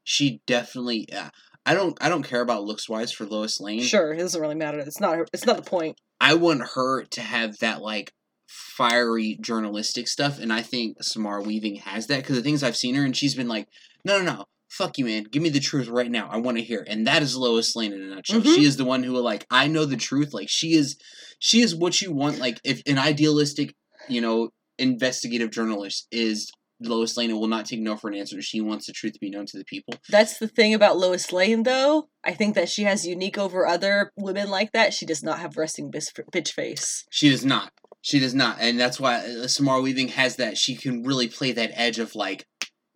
She definitely... Uh, I don't I don't care about looks-wise for Lois Lane. Sure, it doesn't really matter. It's not it's not the point. I want her to have that, like, fiery journalistic stuff, and I think Samara Weaving has that, because the things I've seen her, and she's been like, no, no, no, fuck you, man. Give me the truth right now. I want to hear. And that is Lois Lane in a nutshell. Mm-hmm. She is the one who, like, I know the truth. Like, she is she is what you want. Like, if an idealistic, you know, investigative journalist is... Lois Lane will not take no for an answer. She wants the truth to be known to the people. That's the thing about Lois Lane, though. I think that she has unique over other women like that. She does not have resting bitch face. She does not. She does not. And that's why Samara Weaving has that. She can really play that edge of, like,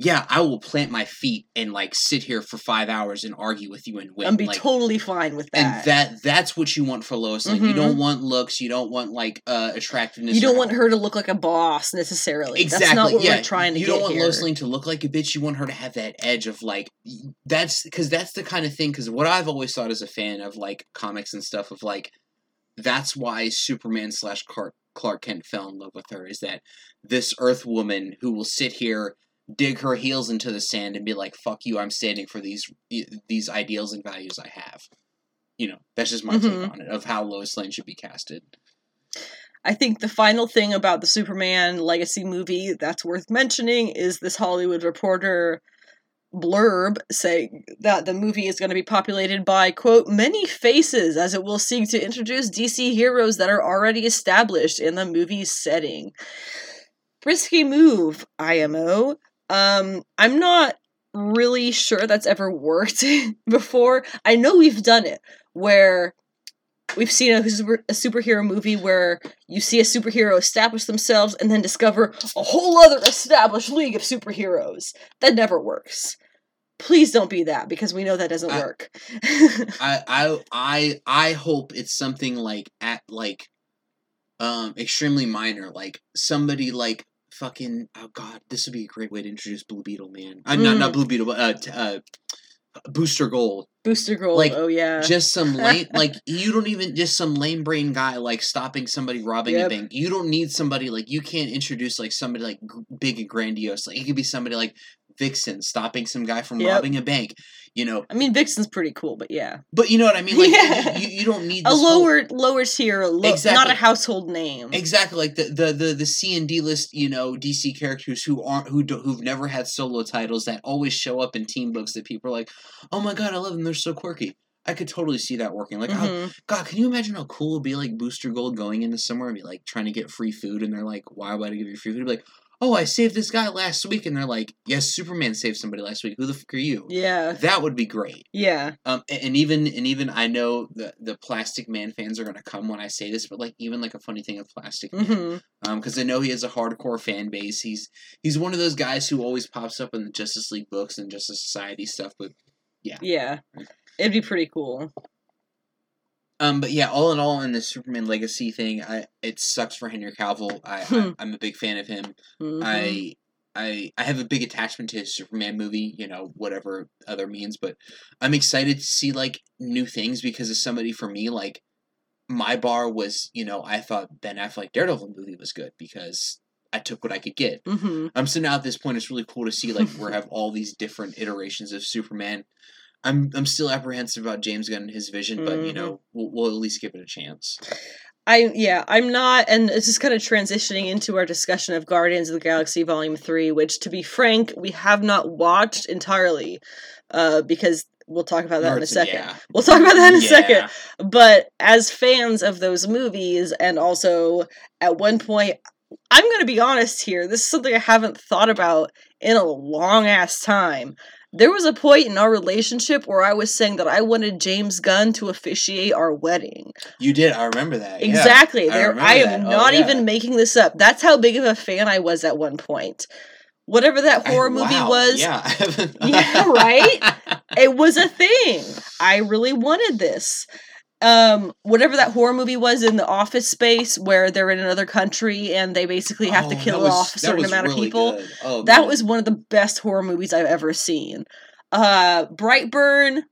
yeah, I will plant my feet and, like, sit here for five hours and argue with you and win. And be like, totally fine with that. And that that's what you want for Lois Lane. Mm-hmm. You don't want looks. You don't want, like, uh, attractiveness. You don't want her to look like a boss, necessarily. Exactly. That's not what yeah. we're trying to you get You don't want here. Lois Lane to look like a bitch. You want her to have that edge of, like, that's, because that's the kind of thing, because what I've always thought as a fan of, like, comics and stuff, of, like, that's why Superman slash Clark Kent fell in love with her, is that this Earth woman who will sit here, dig her heels into the sand and be like, fuck you, I'm standing for these these ideals and values I have. You know, that's just my mm-hmm. take on it, of how Lois Lane should be casted. I think the final thing about the Superman Legacy movie that's worth mentioning is this Hollywood Reporter blurb saying that the movie is going to be populated by, quote, many faces, as it will seek to introduce D C heroes that are already established in the movie setting. Risky move, I M O. Um, I'm not really sure that's ever worked before. I know we've done it where we've seen a, super, a superhero movie where you see a superhero establish themselves and then discover a whole other established league of superheroes. That never works. Please don't be that, because we know that doesn't I, work. I, I I I hope it's something like at like um extremely minor, like somebody like fucking oh god, this would be a great way to introduce Blue Beetle, man. I'm mm. not not Blue Beetle, but uh, t- uh Booster Gold. Booster Gold. Like, oh yeah, just some lame like you don't even just some lame brain guy like stopping somebody robbing yep. a bank. You don't need somebody like you can't introduce like somebody like g- big and grandiose. Like it could be somebody like Vixen stopping some guy from yep. robbing a bank, you know. I mean, Vixen's pretty cool, but yeah. But you know what I mean? Like, yeah. you, you don't need this a lower whole... lower tier, lo- exactly. not a household name. Exactly, like the the the, the C and D list, you know, D C characters who aren't who do, who've never had solo titles that always show up in team books that people are like, oh my god, I love them. They're so quirky. I could totally see that working. Like, mm-hmm. oh, God, can you imagine how cool it would be like Booster Gold going into somewhere and be like trying to get free food, and they're like, why would I give you free food? Be like, oh, I saved this guy last week, and they're like, yes, Superman saved somebody last week. Who the fuck are you? Yeah. That would be great. Yeah. Um, and, and even, and even I know the, the Plastic Man fans are going to come when I say this, but like, even like a funny thing of Plastic Man, mm-hmm. um, cause I know he has a hardcore fan base. He's, he's one of those guys who always pops up in the Justice League books and Justice Society stuff, but yeah. Yeah. It'd be pretty cool. Um, but yeah, all in all, in the Superman Legacy thing, I it sucks for Henry Cavill. I, I I'm a big fan of him. Mm-hmm. I I I have a big attachment to his Superman movie, you know, whatever other means. But I'm excited to see like new things because as somebody for me, like my bar was, you know, I thought Ben Affleck Daredevil movie was good because I took what I could get. Mm-hmm. Um, so now at this point, it's really cool to see like we have all these different iterations of Superman. I'm I'm still apprehensive about James Gunn and his vision, but, you know, we'll, we'll at least give it a chance. I Yeah, I'm not, and it's just kind of transitioning into our discussion of Guardians of the Galaxy Volume three, which, to be frank, we have not watched entirely, uh, because we'll talk about that North, in a second. Yeah. We'll talk about that in a yeah. second. But as fans of those movies, and also, at one point, I'm going to be honest here, this is something I haven't thought about in a long-ass time. There was a point in our relationship where I was saying that I wanted James Gunn to officiate our wedding. You did. I remember that. Exactly. Yeah, there, I, I am that. not oh, yeah. even making this up. That's how big of a fan I was at one point. Whatever that horror I, movie wow, was. Yeah. yeah, right? It was a thing. I really wanted this. Um, whatever that horror movie was in the office space where they're in another country and they basically have oh, to kill was, off a certain amount really of people. Oh, that man. was one of the best horror movies I've ever seen. Uh, Brightburn,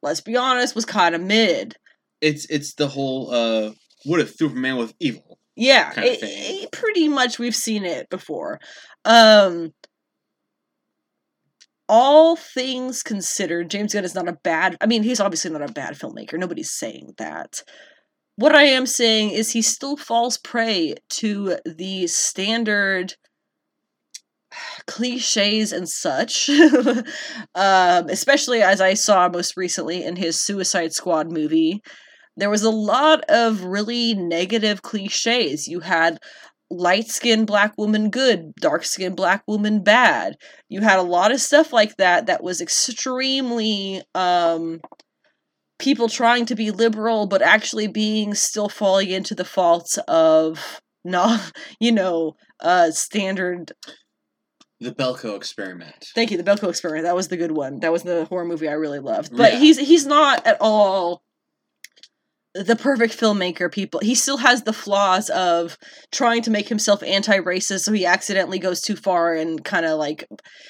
let's be honest, was kind of mid. It's, it's the whole, uh, what if Superman was evil? Yeah. Kind it, of thing. It, pretty much we've seen it before. Um, All things considered, James Gunn is not a bad... I mean, he's obviously not a bad filmmaker. Nobody's saying that. What I am saying is he still falls prey to the standard cliches and such. um, especially as I saw most recently in his Suicide Squad movie. There was a lot of really negative cliches. You had... light-skinned black woman good, dark-skinned black woman bad. You had a lot of stuff like that that was extremely um, people trying to be liberal but actually being still falling into the faults of, not, you know, uh, standard... The Belko Experiment. Thank you, The Belko Experiment. That was the good one. That was the horror movie I really loved. But yeah. he's he's not at all... the perfect filmmaker, people. He still has the flaws of trying to make himself anti-racist, so he accidentally goes too far and kind of like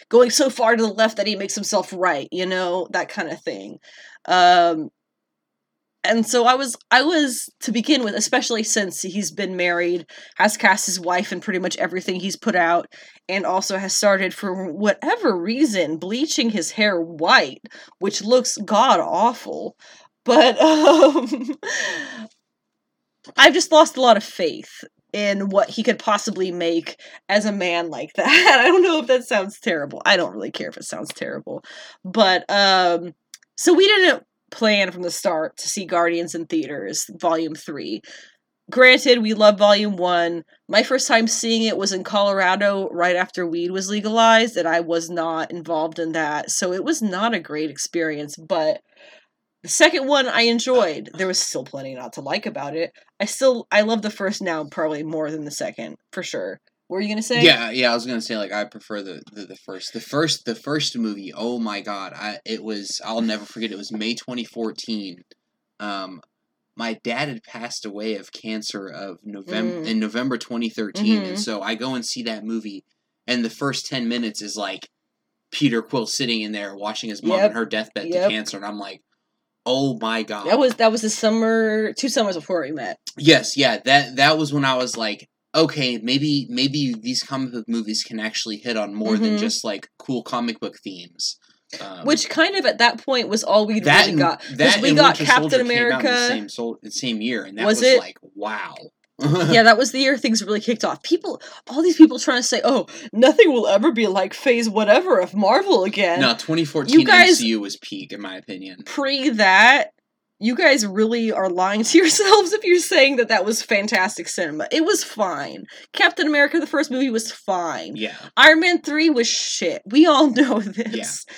going so far to the left that he makes himself right, you know, that kind of thing. Um, and so I was, I was to begin with, especially since he's been married, has cast his wife in pretty much everything he's put out, and also has started, for whatever reason, bleaching his hair white, which looks god-awful. But um, I've just lost a lot of faith in what he could possibly make as a man like that. I don't know if that sounds terrible. I don't really care if it sounds terrible. But um, so we didn't plan from the start to see Guardians in theaters, Volume three. Granted, we love Volume one. My first time seeing it was in Colorado right after weed was legalized, and I was not involved in that. So it was not a great experience, but the second one I enjoyed. There was still plenty not to like about it. I still, I love the first now probably more than the second, for sure. What were you going to say? Yeah, yeah, I was going to say, like, I prefer the, the, the first. The first the first movie, oh my god, I it was, I'll never forget, it was May twenty fourteen. Um... My dad had passed away of cancer of November mm. in November twenty thirteen, mm-hmm. and so I go and see that movie, and the first ten minutes is like Peter Quill sitting in there watching his mom yep. and her deathbed yep. to cancer, and I'm like, "Oh my god!" That was that was the summer, two summers before we met. Yes, yeah that that was when I was like, "Okay, maybe maybe these comic book movies can actually hit on more mm-hmm. than just like cool comic book themes." Um, Which kind of at that point was all we really and, got. That we got Winter Captain Soldier America came out the same, sol- the same year, and that was, was it? Like wow. Yeah, that was the year things really kicked off. People, all these people trying to say, "Oh, nothing will ever be like Phase Whatever of Marvel again." No, twenty fourteen you guys, M C U was peak, in my opinion. Pre that, you guys really are lying to yourselves if you're saying that that was fantastic cinema. It was fine. Captain America, the first movie, was fine. Yeah, Iron Man three was shit. We all know this. Yeah.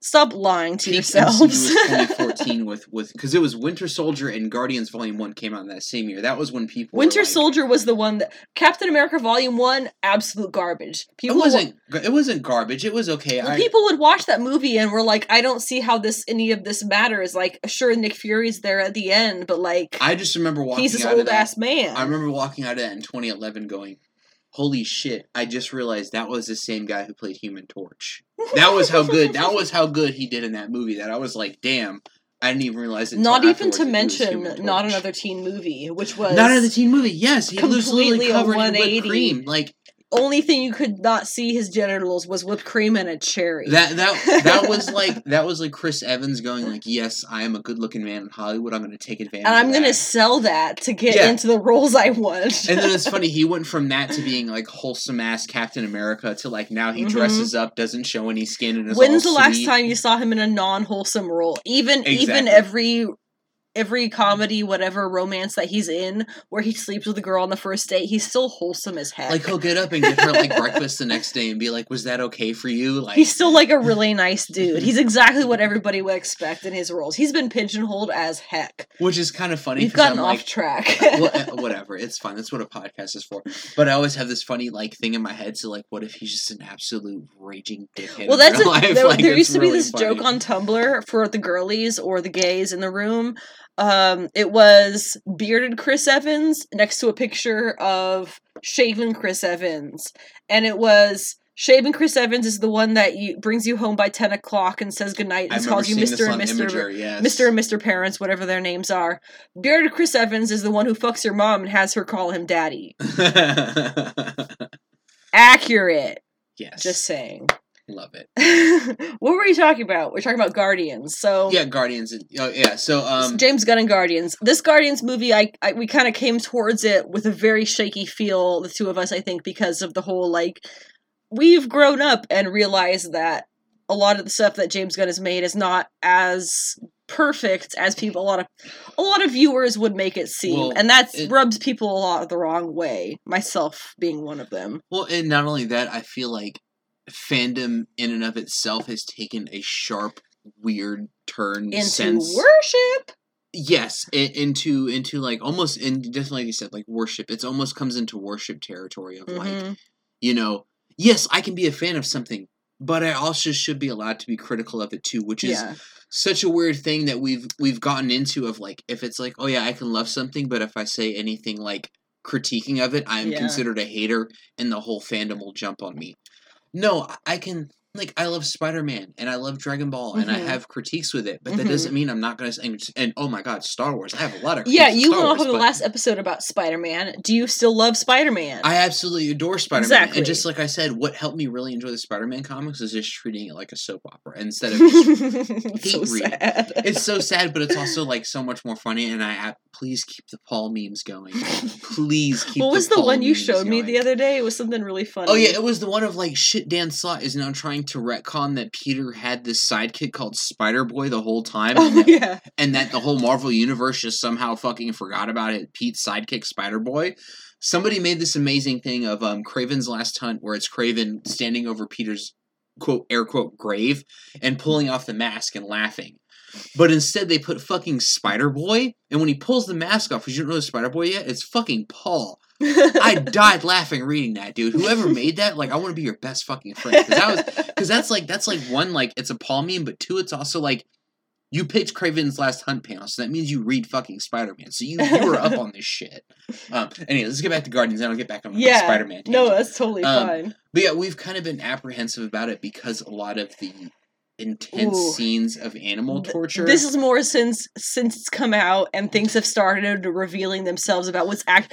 Stop lying to Peak yourselves. twenty fourteen with with because it was Winter Soldier and Guardians Volume one came out in that same year. That was when people Winter like, Soldier was the one that Captain America Volume one absolute garbage. People it wasn't. Wa- it wasn't garbage. It was okay. Well, I, people would watch that movie and were like, "I don't see how this any of this matters." Like, sure, Nick Fury's there at the end, but like, I just remember walking. He's this out old of that. ass man. I remember walking out of that in twenty eleven, going, "Holy shit, I just realized that was the same guy who played Human Torch." That was how good, that was how good he did in that movie that I was like, damn, I didn't even realize it. Not even to mention Not Another Teen Movie, which was... Not Another Teen Movie, yes, he was literally covered in whipped cream. Like, only thing you could not see his genitals was whipped cream and a cherry. That that that was like that was like Chris Evans going like, "Yes, I am a good-looking man in Hollywood. I'm going to take advantage of that. And I'm going to sell that to get yeah. into the roles I want." And then it's funny, he went from that to being like wholesome ass Captain America to like now he mm-hmm. dresses up, doesn't show any skin, and is When's all the sweet. Last time you saw him in a non-wholesome role? Even exactly. even every Every comedy, whatever romance that he's in, where he sleeps with a girl on the first date, he's still wholesome as heck. Like, he'll get up and get her, like, breakfast the next day and be like, "Was that okay for you?" Like, he's still, like, a really nice dude. He's exactly what everybody would expect in his roles. He's been pigeonholed as heck. Which is kind of funny. We've gotten I'm off like, track. Whatever. It's fine. That's what a podcast is for. But I always have this funny, like, thing in my head. So, like, what if he's just an absolute raging dickhead well, that's in real a, life? There, like, there used to really be this funny joke on Tumblr for the girlies or the gays in the room. Um, it was bearded Chris Evans next to a picture of shaven Chris Evans. And it was, shaven Chris Evans is the one that you, brings you home by ten o'clock and says goodnight and calls you Mister and Mister Imager, yes. Mister and Mister Parents, whatever their names are. Bearded Chris Evans is the one who fucks your mom and has her call him daddy. Accurate. Yes. Just saying. Love it. What were you talking about? We're talking about Guardians. So yeah, Guardians. Oh yeah. So um, James Gunn and Guardians. This Guardians movie, I, I we kind of came towards it with a very shaky feel. The two of us, I think, because of the whole like we've grown up and realized that a lot of the stuff that James Gunn has made is not as perfect as people a lot of a lot of viewers would make it seem, well, and that rubs people a lot the wrong way. Myself being one of them. Well, and not only that, I feel like fandom in and of itself has taken a sharp, weird turn into since worship. Yes, it, into into like almost in definitely like you said, like worship. It's almost comes into worship territory of mm-hmm. like, you know, yes, I can be a fan of something, but I also should be allowed to be critical of it too, which is yeah. such a weird thing that we've we've gotten into of like if it's like, oh yeah, I can love something, but if I say anything like critiquing of it, I'm yeah. considered a hater, and the whole fandom will jump on me. No, I can, like, I love Spider-Man, and I love Dragon Ball, mm-hmm. and I have critiques with it, but mm-hmm. that doesn't mean I'm not going to, and oh my god, Star Wars, I have a lot of critiques. Yeah, you went off of the last episode about Spider-Man. Do you still love Spider-Man? I absolutely adore Spider-Man. Exactly. And just like I said, what helped me really enjoy the Spider-Man comics is just treating it like a soap opera, instead of just so sad. It's so sad, but it's also, like, so much more funny, and I, I please keep the Paul memes going. Please keep the Paul What was the, the one you showed going. me the other day? It was something really funny. Oh yeah, it was the one of, like, shit Dan Slott is now trying trying to retcon that Peter had this sidekick called Spider-Boy the whole time. Oh, and, that, yeah. and that the whole Marvel Universe just somehow fucking forgot about it. Pete's sidekick, Spider-Boy. Somebody made this amazing thing of um, Kraven's Last Hunt, where it's Kraven standing over Peter's, quote, air quote, grave, and pulling off the mask and laughing. But instead they put fucking Spider-Boy, and when he pulls the mask off, because you don't know Spider-Boy yet, it's fucking Paul. I died laughing reading that, dude. Whoever made that, like, I want to be your best fucking friend. Because that was, that's, like, that's, like, one, like, it's a Paul meme, but two, it's also, like, you pitched Kraven's Last Hunt panel, so that means you read fucking Spider-Man. So you, you were up on this shit. Um, anyway, let's get back to Guardians, and I'll get back on yeah, Spider-Man. Tangent. No, that's totally um, fine. But, yeah, we've kind of been apprehensive about it because a lot of the intense Ooh. scenes of animal torture. This is more since since it's come out, and things have started revealing themselves about what's act...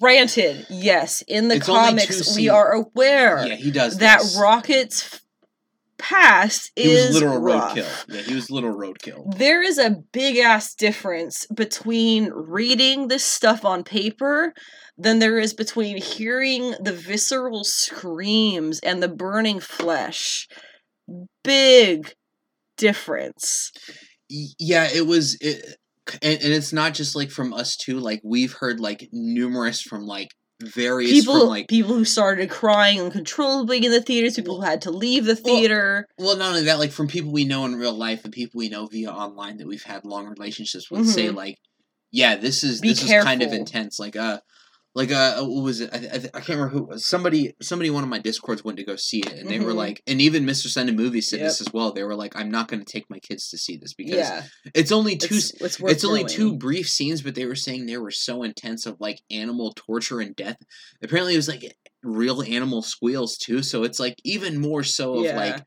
Granted, yes, in the it's comics we are aware yeah, he does that this. Rocket's past he is was literal rough. roadkill. Yeah, he was literal roadkill. There is a big ass difference between reading this stuff on paper than there is between hearing the visceral screams and the burning flesh. Big difference. Yeah, it was... It, And, and it's not just, like, from us, too. Like, we've heard, like, numerous from, like, various people, from, like... People who started crying uncontrollably in the theaters, people who had to leave the theater. Well, well, not only that, like, from people we know in real life and people we know via online that we've had long relationships with mm-hmm. say, like, yeah, this is Be this careful. is kind of intense. Like, uh, like uh, what was it? I, I, I can't remember who it was. Somebody, somebody one of my Discords went to go see it, and they mm-hmm. were like, and even Mister Sunday Movies said yep. this as well. They were like, I'm not going to take my kids to see this because yeah. it's only two, it's, it's, it's only two brief scenes, but they were saying they were so intense of, like, animal torture and death. Apparently it was, like, real animal squeals, too, so it's, like, even more so of, yeah. like,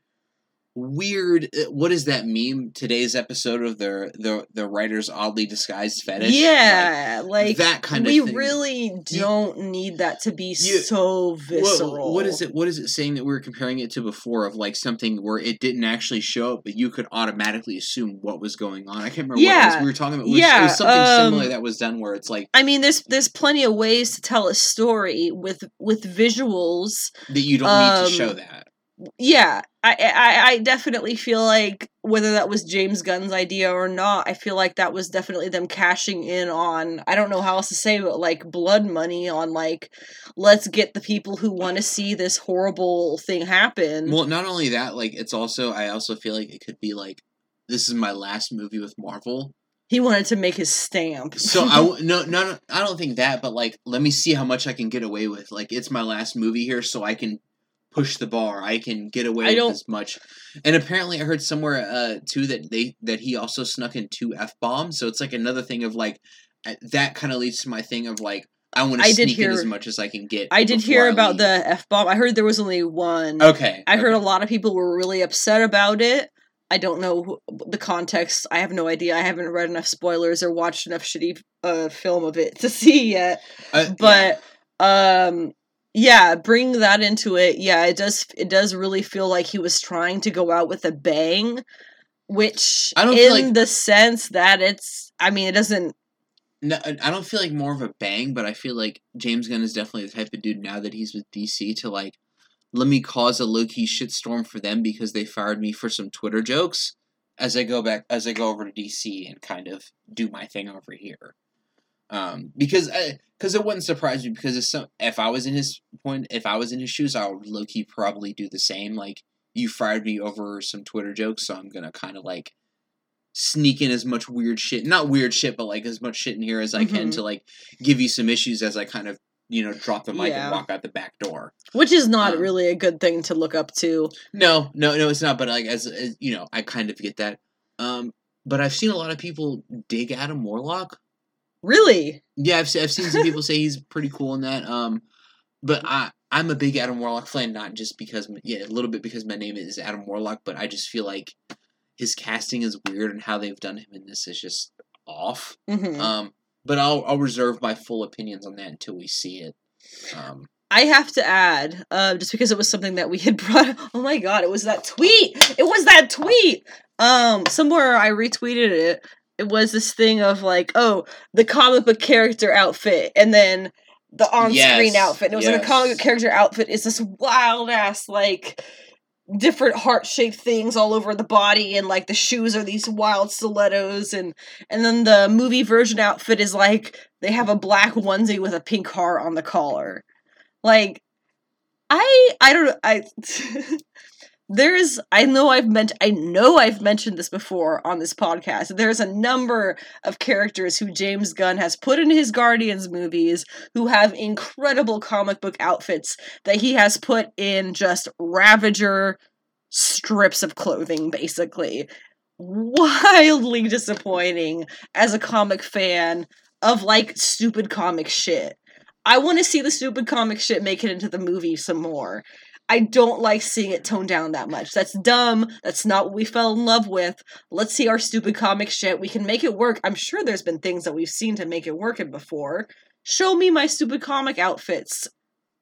weird, what is that meme? Today's episode of the the, the writer's oddly disguised fetish. Yeah, like, like that kind of thing. We really don't you, need that to be you, so visceral. What, what is it? What is it saying that we were comparing it to before of, like, something where it didn't actually show up, but you could automatically assume what was going on? I can't remember yeah. what it was we were talking about. It was, yeah, it was something um, similar that was done where it's like. I mean, there's there's plenty of ways to tell a story with with visuals that you don't um, need to show that. Yeah, I, I I definitely feel like, whether that was James Gunn's idea or not, I feel like that was definitely them cashing in on, I don't know how else to say, but, like, blood money on, like, let's get the people who want to see this horrible thing happen. Well, not only that, like, it's also, I also feel like it could be, like, this is my last movie with Marvel. He wanted to make his stamp. So, I, no, no, no, I don't think that, but, like, let me see how much I can get away with. Like, it's my last movie here, so I can... push the bar. I can get away with this much. And apparently I heard somewhere, uh, too, that they that he also snuck in two F-bombs. So it's, like, another thing of, like, that kind of leads to my thing of, like, I want to sneak hear, in as much as I can get. I did hear about the F-bomb. I heard there was only one. Okay. I okay. heard a lot of people were really upset about it. I don't know the context. I have no idea. I haven't read enough spoilers or watched enough shitty uh, film of it to see yet. Uh, but, yeah. um... Yeah, bring that into it. Yeah, it does it does really feel like he was trying to go out with a bang, which I don't in feel like, the sense that it's, I mean, it doesn't... No, I don't feel like more of a bang, but I feel like James Gunn is definitely the type of dude now that he's with D C to, like, let me cause a low-key shitstorm for them because they fired me for some Twitter jokes as I go back, as I go over to D C and kind of do my thing over here. Um, because I, cause it wouldn't surprise me because if, some, if I was in his point, if I was in his shoes, I would low-key probably do the same. Like, you fired me over some Twitter jokes, so I'm going to kind of, like, sneak in as much weird shit, not weird shit, but, like, as much shit in here as I mm-hmm. can to, like, give you some issues as I kind of, you know, drop the mic yeah. and walk out the back door. Which is not um, really a good thing to look up to. No, no, no, it's not. But, like, as, as you know, I kind of get that. Um, but I've seen a lot of people dig Adam Warlock. Really? Yeah, I've, I've seen some people say he's pretty cool in that. Um, but I, I'm a big Adam Warlock fan, not just because, yeah, a little bit because my name is Adam Warlock, but I just feel like his casting is weird and how they've done him in this is just off. Mm-hmm. Um, but I'll, I'll reserve my full opinions on that until we see it. Um, I have to add, uh, just because it was something that we had brought up. Oh my God, it was that tweet! It was that tweet! Um, somewhere I retweeted it. It was this thing of, like, oh, the comic book character outfit, and then the on-screen yes, outfit. And it was yes. like a comic book character outfit is this wild-ass, like, different heart-shaped things all over the body, and like the shoes are these wild stilettos, and and then the movie version outfit is like they have a black onesie with a pink heart on the collar. Like I I don't I there is I know I've meant I know I've mentioned this before on this podcast. There's a number of characters who James Gunn has put in his Guardians movies who have incredible comic book outfits that he has put in just Ravager strips of clothing, basically. Wildly disappointing as a comic fan of like stupid comic shit. I want to see the stupid comic shit make it into the movie some more. I don't like seeing it toned down that much. That's dumb. That's not what we fell in love with. Let's see our stupid comic shit. We can make it work. I'm sure there's been things that we've seen to make it work in before. Show me my stupid comic outfits.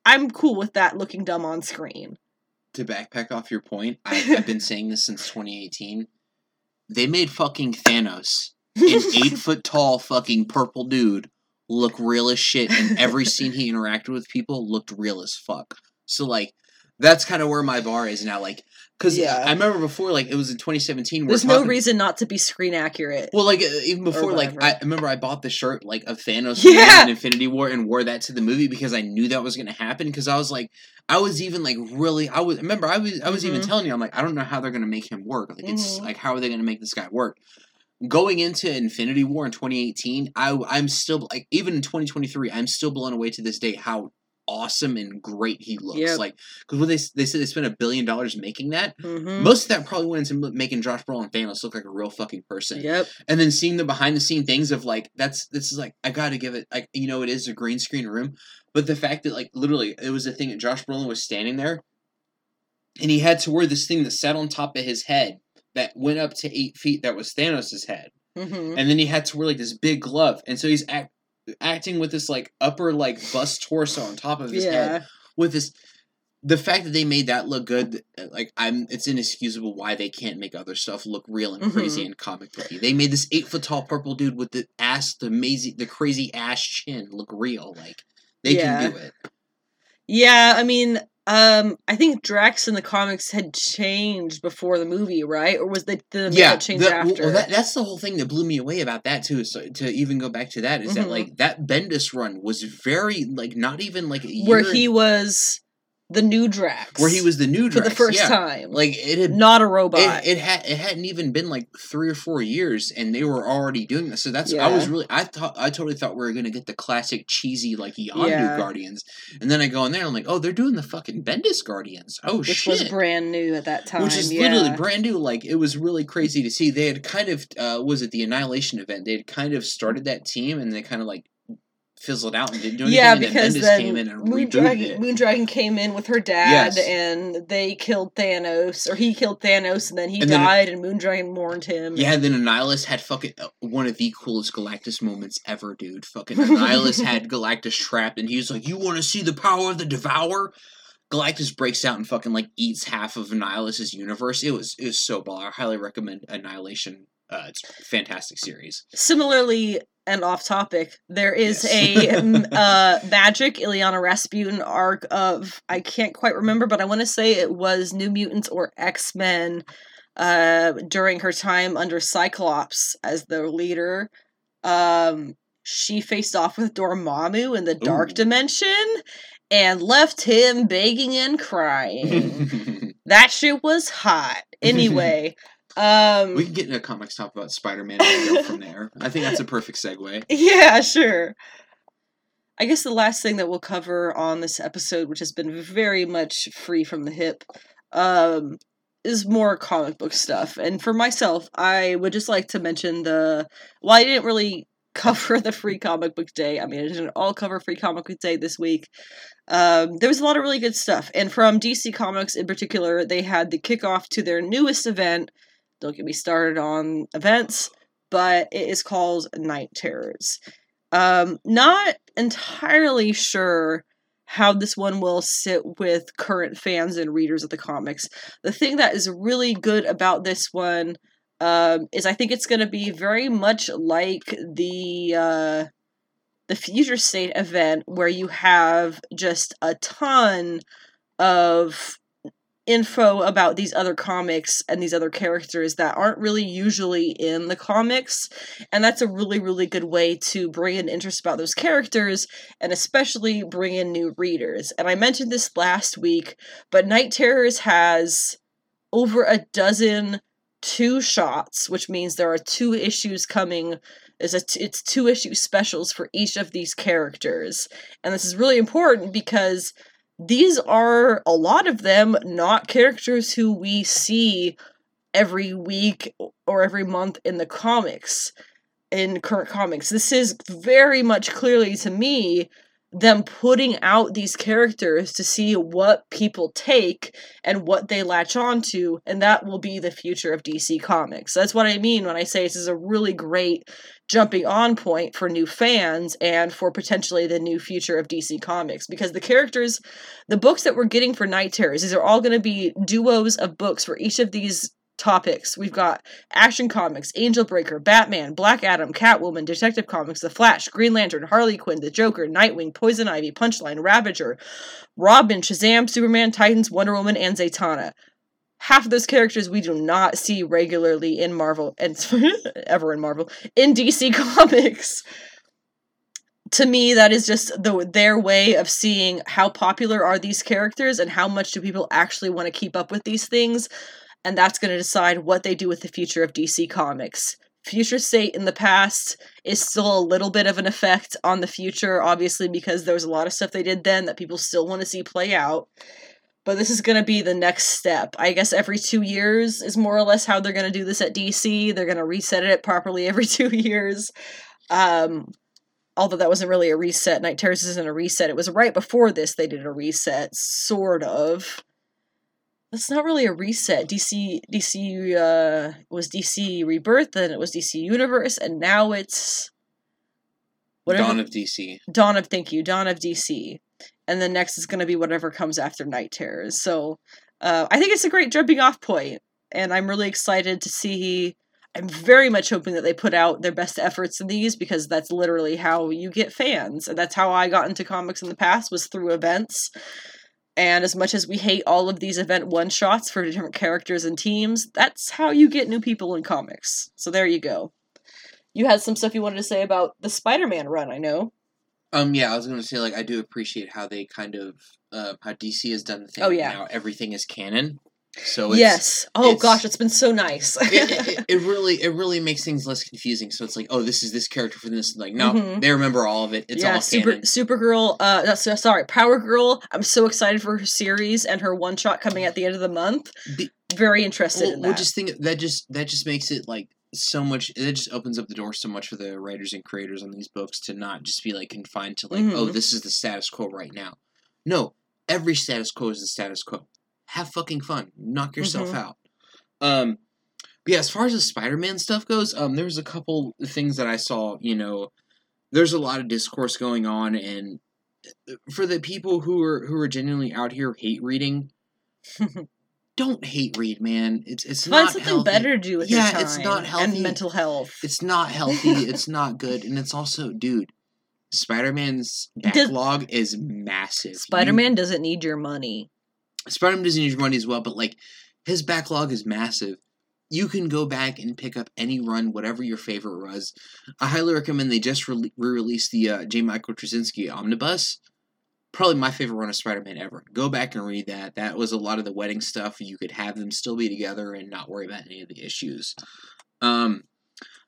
I'm cool with that looking dumb on screen. To backpack off your point, I've, I've been saying this since twenty eighteen. They made fucking Thanos, an eight-foot-tall fucking purple dude, look real as shit, and every scene he interacted with people looked real as fuck. So, like, that's kind of where my bar is now, like, because yeah. I remember before, like, it was in twenty seventeen. There's no reason not to be screen accurate. Well, like, even before, like, I remember I bought the shirt, like, of Thanos yeah. in Infinity War and wore that to the movie because I knew that was going to happen, because I was, like, I was even, like, really, I was, remember, I was I was mm-hmm. even telling you, I'm like, I don't know how they're going to make him work. Like, mm-hmm. it's, like, how are they going to make this guy work? Going into Infinity War in twenty eighteen, I, I'm still, like, even in twenty twenty-three, I'm still blown away to this day how awesome and great he looks. Yep. Like, because when they they said they spent a billion dollars making that, mm-hmm. most of that probably went into making Josh Brolin and Thanos look like a real fucking person. Yep. And then seeing the behind the scene things of, like, that's, this is like, I gotta give it, like, you know, it is a green screen room, but the fact that, like, literally, it was a thing that Josh Brolin was standing there, and he had to wear this thing that sat on top of his head that went up to eight feet that was Thanos' head. Mm-hmm. And then he had to wear, like, this big glove. And so he's act- acting with this, like, upper, like, bust torso on top of his yeah. head. With this... The fact that they made that look good, like, I'm, it's inexcusable why they can't make other stuff look real and mm-hmm. crazy and comic booky. They made this eight-foot-tall purple dude with the ass, the amazing, the crazy ass chin look real. Like, they yeah. can do it. Yeah, I mean... Um, I think Drax in the comics had changed before the movie, right? Or was the the yeah, changed after? Well, that, that's the whole thing that blew me away about that too. So to even go back to that is mm-hmm. that, like, that Bendis run was very, like, not even like a year where he was the new Drax, where he was the new Drax for the first yeah. time. Like, it had not a robot. It, it had it hadn't even been like three or four years, and they were already doing this. So that's yeah. I was really I thought I totally thought we were gonna get the classic cheesy, like, Yondu yeah. Guardians. And then I go in there and I'm like, oh, they're doing the fucking Bendis Guardians. Oh, Which shit. Which was brand new at that time. Which is yeah. literally brand new. Like, it was really crazy to see. They had kind of, uh, was it the Annihilation event? They had kind of started that team, and they kind of, like, fizzled out and didn't do anything. Yeah, because and then Bendis then came in and Moondragon, Moondragon came in with her dad, yes. and they killed Thanos, or he killed Thanos, and then he and died, then, and Moondragon mourned him. Yeah, and then Annihilus had fucking one of the coolest Galactus moments ever, dude. Fucking Annihilus had Galactus trapped, and he was like, "You want to see the power of the Devourer?" Galactus breaks out and fucking, like, eats half of Annihilus's universe. It was it was so baller. I highly recommend Annihilation. Uh, it's a fantastic series. Similarly, and off topic, there is yes. a uh, Magic Ileana Rasputin arc of, I can't quite remember, but I want to say it was New Mutants or X-Men uh, during her time under Cyclops as their leader. Um, she faced off with Dormammu in the Ooh. Dark Dimension and left him begging and crying. That shit was hot. Anyway... Um, we can get into a comics talk about Spider-Man and go from there. I think that's a perfect segue. Yeah, sure. I guess the last thing that we'll cover on this episode, which has been very much free from the hip, um, is more comic book stuff. And for myself, I would just like to mention the... Well, I didn't really cover the Free Comic Book Day. I mean, I didn't all cover Free Comic Book Day this week. Um, there was a lot of really good stuff. And from D C Comics in particular, they had the kickoff to their newest event. Don't get me started on events, but it is called Night Terrors. Um, not entirely sure how this one will sit with current fans and readers of the comics. The thing that is really good about this one um, is I think it's going to be very much like the uh, the Future State event, where you have just a ton of info about these other comics and these other characters that aren't really usually in the comics, and that's a really, really good way to bring in interest about those characters, and especially bring in new readers. And I mentioned this last week, but Night Terrors has over a dozen two-shots, which means there are two issues coming. Is it's two-issue specials for each of these characters, and this is really important because these are, a lot of them, not characters who we see every week or every month in the comics, in current comics. This is very much clearly, to me, them putting out these characters to see what people take and what they latch on to, and that will be the future of D C Comics. That's what I mean when I say this is a really great jumping on point for new fans and for potentially the new future of D C Comics, because the characters, the books that we're getting for Night Terrors, these are all going to be duos of books for each of these topics. We've got Action Comics, Angel Breaker, Batman, Black Adam, Catwoman, Detective Comics, The Flash, Green Lantern, Harley Quinn, The Joker, Nightwing, Poison Ivy, Punchline, Ravager, Robin, Shazam, Superman, Titans, Wonder Woman, and Zatanna. Half of those characters we do not see regularly in Marvel, and ever in Marvel, in D C Comics. To me, that is just the, their way of seeing how popular are these characters and how much do people actually want to keep up with these things. And that's going to decide what they do with the future of D C Comics. Future State in the past is still a little bit of an effect on the future, obviously, because there was a lot of stuff they did then that people still want to see play out. But this is going to be the next step. I guess every two years is more or less how they're going to do this at D C. They're going to reset it properly every two years. Um, although that wasn't really a reset. Night Terrors isn't a reset. It was right before this they did a reset, sort of. That's not really a reset. D C D C uh, was D C Rebirth, then it was D C Universe, and now it's whatever. Dawn of D C. Dawn of, thank you, Dawn of D C. And then next is going to be whatever comes after Night Terrors. So uh, I think it's a great jumping off point, and I'm really excited to see. I'm very much hoping that they put out their best efforts in these, because that's literally how you get fans, and that's how I got into comics in the past, was through events. And as much as we hate all of these event one-shots for different characters and teams, that's how you get new people in comics. So there you go. You had some stuff you wanted to say about the Spider-Man run, I know. Um, yeah, I was going to say, like, I do appreciate how they kind of, uh, how D C has done the thing. Oh, yeah. Now everything is canon. So it's, yes. Oh it's, gosh, it's been so nice. it, it, it really, it really makes things less confusing. So it's like, oh, this is this character from this. Like, no, mm-hmm. They remember all of it. It's yeah, all super, canon. Supergirl. Uh, no, sorry, Power Girl. I'm so excited for her series and her one shot coming at the end of the month. The, Very interested well, in that. Well, just think that just that just makes it like so much. It just opens up the door so much for the writers and creators on these books to not just be like confined to like, mm-hmm. oh, this is the status quo right now. No, every status quo is the status quo. Have fucking fun. Knock yourself mm-hmm. out. Um, but yeah, as far as the Spider-Man stuff goes, um, there was a couple things that I saw, you know, there's a lot of discourse going on, and for the people who are who are genuinely out here hate reading, don't hate read, man. It's it's Find not something healthy. Better to do with yeah, your time it's not healthy. And mental health. It's not healthy. It's not good, and it's also, dude, Spider-Man's backlog Does, is massive. Spider-Man you, doesn't need your money. Spider-Man doesn't need your money as well, but, like, his backlog is massive. You can go back and pick up any run, whatever your favorite was. I highly recommend they just re- re-released the uh, J. Michael Straczynski Omnibus. Probably my favorite run of Spider-Man ever. Go back and read that. That was a lot of the wedding stuff. You could have them still be together and not worry about any of the issues. Um,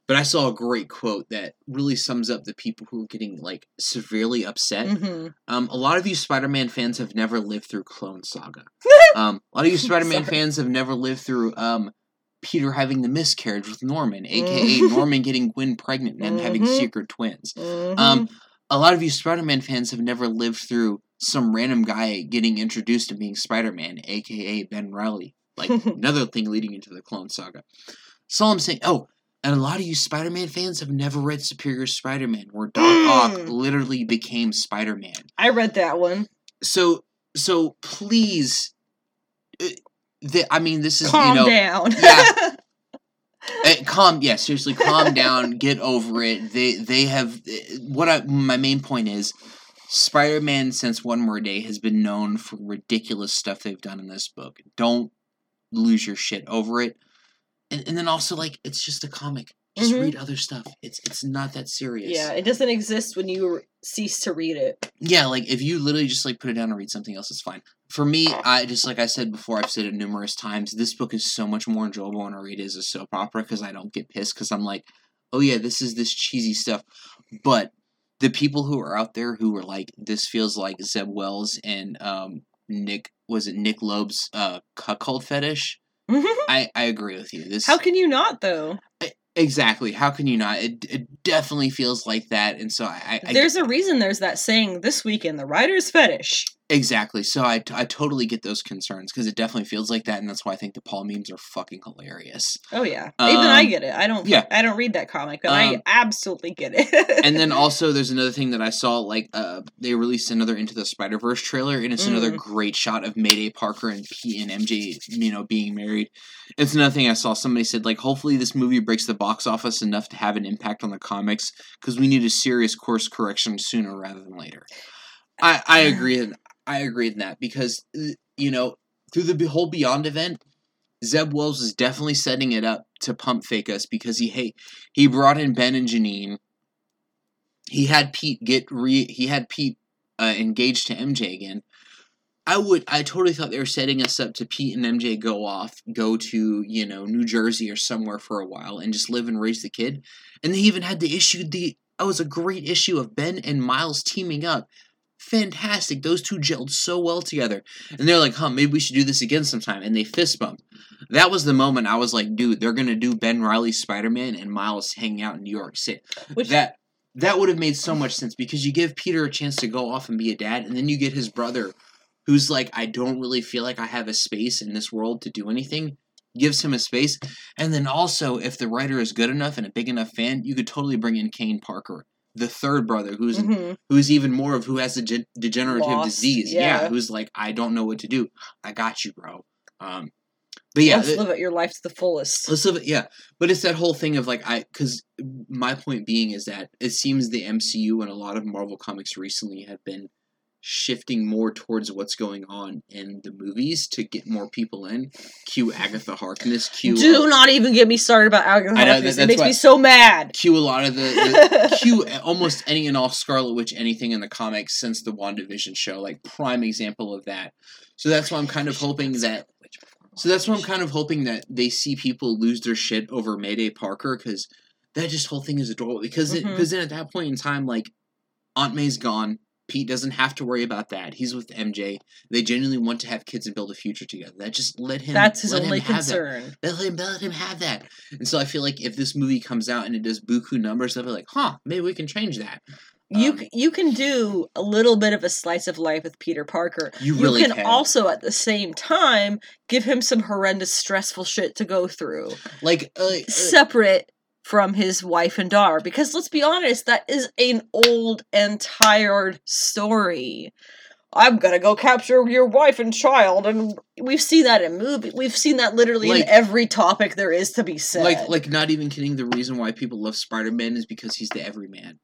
but I saw a great quote that really sums up the people who are getting, like, severely upset. Mm-hmm. Um, a lot of you Spider-Man fans have never lived through Clone Saga. Um, a lot of you Spider-Man fans have never lived through um, Peter having the miscarriage with Norman, a k a. Norman getting Gwen pregnant and mm-hmm. having secret twins. Mm-hmm. Um, a lot of you Spider-Man fans have never lived through some random guy getting introduced to being Spider-Man, a k a. Ben Reilly. Like, another thing leading into the Clone Saga. That's all I'm saying. Oh, and a lot of you Spider-Man fans have never read Superior Spider-Man, where Doc mm. Ock literally became Spider-Man. I read that one. So, so please, uh, the, I mean, this is, calm you know. Down. Yeah, uh, calm down. Yeah, seriously, calm down. Get over it. They, they have, uh, what I, my main point is, Spider-Man Since One More Day has been known for ridiculous stuff they've done in this book. Don't lose your shit over it. And, and then also, like, it's just a comic. Just mm-hmm. read other stuff. It's it's not that serious. Yeah, it doesn't exist when you cease to read it. Yeah, like, if you literally just, like, put it down and read something else, it's fine. For me, I just, like I said before, I've said it numerous times, this book is so much more enjoyable when I read it as a soap opera because I don't get pissed because I'm like, oh, yeah, this is this cheesy stuff. But the people who are out there who are like, this feels like Zeb Wells and um, Nick, was it Nick Loeb's uh, cuckold fetish? Mm-hmm. I, I agree with you. This How can you not, though? I, Exactly. How can you not? It, it definitely feels like that. And so I, I... There's a reason there's that saying, this week in the writer's fetish. Exactly. So I, I totally get those concerns, because it definitely feels like that, and that's why I think the Paul memes are fucking hilarious. Oh, yeah. Um, Even I get it. I don't yeah. I don't read that comic, but um, I absolutely get it. And then also, there's another thing that I saw, like, uh, they released another Into the Spider-Verse trailer, and it's mm. another great shot of Mayday Parker and P and M J, you know, being married. It's another thing I saw. Somebody said, like, hopefully this movie breaks the box office enough to have an impact on the comics, because we need a serious course correction sooner rather than later. I, I agree in, I agree in that, because, you know, through the whole Beyond event, Zeb Wells is definitely setting it up to pump fake us, because he hey, he brought in Ben and Janine. He had Pete get re he had Pete uh, engaged to M J again. I would I totally thought they were setting us up to Pete and M J go off, go to, you know, New Jersey or somewhere for a while and just live and raise the kid. And they even had the issue the oh, it was a great issue of Ben and Miles teaming up. Fantastic. Those two gelled so well together. And they're like, huh, maybe we should do this again sometime. And they fist bump. That was the moment I was like, dude, they're going to do Ben Reilly's Spider-Man and Miles hanging out in New York City. Which, that that would have made so much sense, because you give Peter a chance to go off and be a dad, and then you get his brother, who's like, I don't really feel like I have a space in this world to do anything. Gives him a space. And then also, if the writer is good enough and a big enough fan, you could totally bring in Kane Parker, the third brother, who's mm-hmm. who's even more of who has a de- degenerative Lost. disease. Yeah. yeah. Who's like, I don't know what to do. I got you, bro. Um, but yeah. Let's it, live it your life to the fullest. Let's live it, yeah. But it's that whole thing of like, I, because my point being is that it seems the M C U and a lot of Marvel comics recently have been shifting more towards what's going on in the movies to get more people in. Cue Agatha Harkness. Cue Do not even get me started about Agatha I know, Harkness. That, it makes me so mad. Cue a lot of the, the cue almost any and all Scarlet Witch, anything in the comics since the WandaVision show, like prime example of that. So that's why I'm kind of hoping that. So that's why I'm kind of hoping that they see people lose their shit over Mayday Parker, because that just whole thing is adorable. Because it, mm-hmm. 'cause then at that point in time, like Aunt May's gone. Pete doesn't have to worry about that. He's with M J. They genuinely want to have kids and build a future together. That just let him. That's his only concern. That. Let him let him have that. And so I feel like if this movie comes out and it does buku numbers, I'll be like, huh, maybe we can change that. Um, you you can do a little bit of a slice of life with Peter Parker. You really you can, can also at the same time give him some horrendous, stressful shit to go through, like uh, uh, separate from his wife and daughter, because let's be honest, that is an old and tired story. I'm gonna go capture your wife and child, and we've seen that in movies. We've seen that literally like, in every topic there is to be said. Like, like, not even kidding. The reason why people love Spider-Man is because he's the everyman.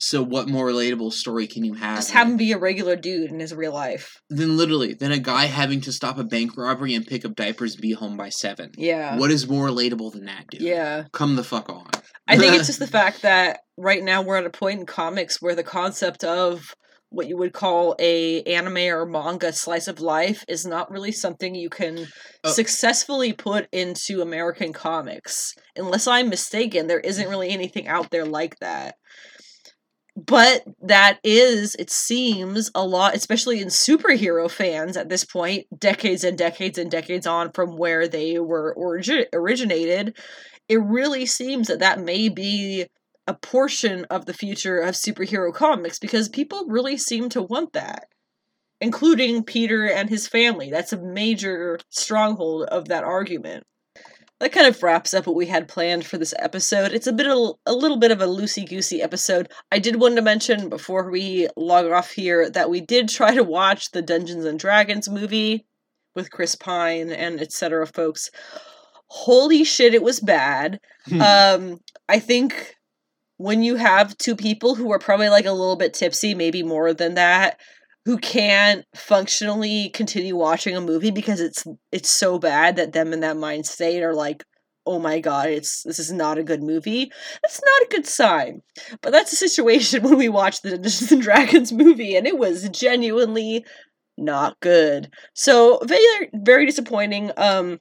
So, what more relatable story can you have? Just have him be a regular dude in his real life. Then, literally, then a guy having to stop a bank robbery and pick up diapers and be home by seven. Yeah. What is more relatable than that, dude? Yeah. Come the fuck on. I think it's just the fact that right now we're at a point in comics where the concept of what you would call a anime or manga slice of life is not really something you can uh, successfully put into American comics. Unless I'm mistaken, there isn't really anything out there like that. But that is, it seems, a lot, especially in superhero fans at this point, decades and decades and decades on from where they were origi- originated, it really seems that that may be a portion of the future of superhero comics, because people really seem to want that, including Peter and his family. That's a major stronghold of that argument. That kind of wraps up what we had planned for this episode. It's a bit of, a little bit of a loosey-goosey episode. I did want to mention before we log off here that we did try to watch the Dungeons and Dragons movie with Chris Pine and et cetera folks. Holy shit, it was bad. um, I think when you have two people who are probably like a little bit tipsy, maybe more than that, who can't functionally continue watching a movie because it's it's so bad that them in that mind state are like, oh my god, it's this is not a good movie. That's not a good sign. But that's the situation when we watched the Dungeons and Dragons movie, and it was genuinely not good. So very, very disappointing. Um,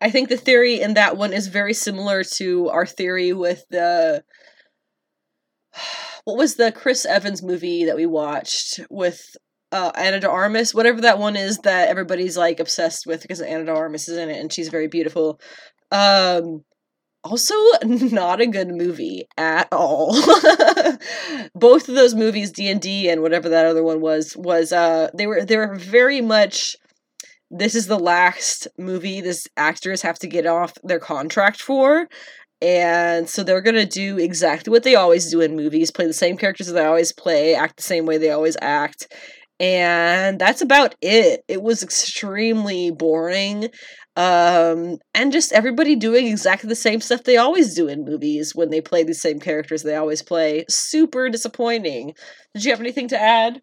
I think the theory in that one is very similar to our theory with the... what was the Chris Evans movie that we watched with uh, Ana de Armas? Whatever that one is that everybody's like obsessed with because Ana de Armas is in it and she's very beautiful. Um, also, not a good movie at all. Both of those movies, D and D and whatever that other one was, was uh, they were they were very much, this is the last movie this actors have to get off their contract for. And so they're going to do exactly what they always do in movies, play the same characters that they always play, act the same way they always act. And that's about it. It was extremely boring. Um, and just everybody doing exactly the same stuff they always do in movies when they play the same characters they always play. Super disappointing. Did you have anything to add?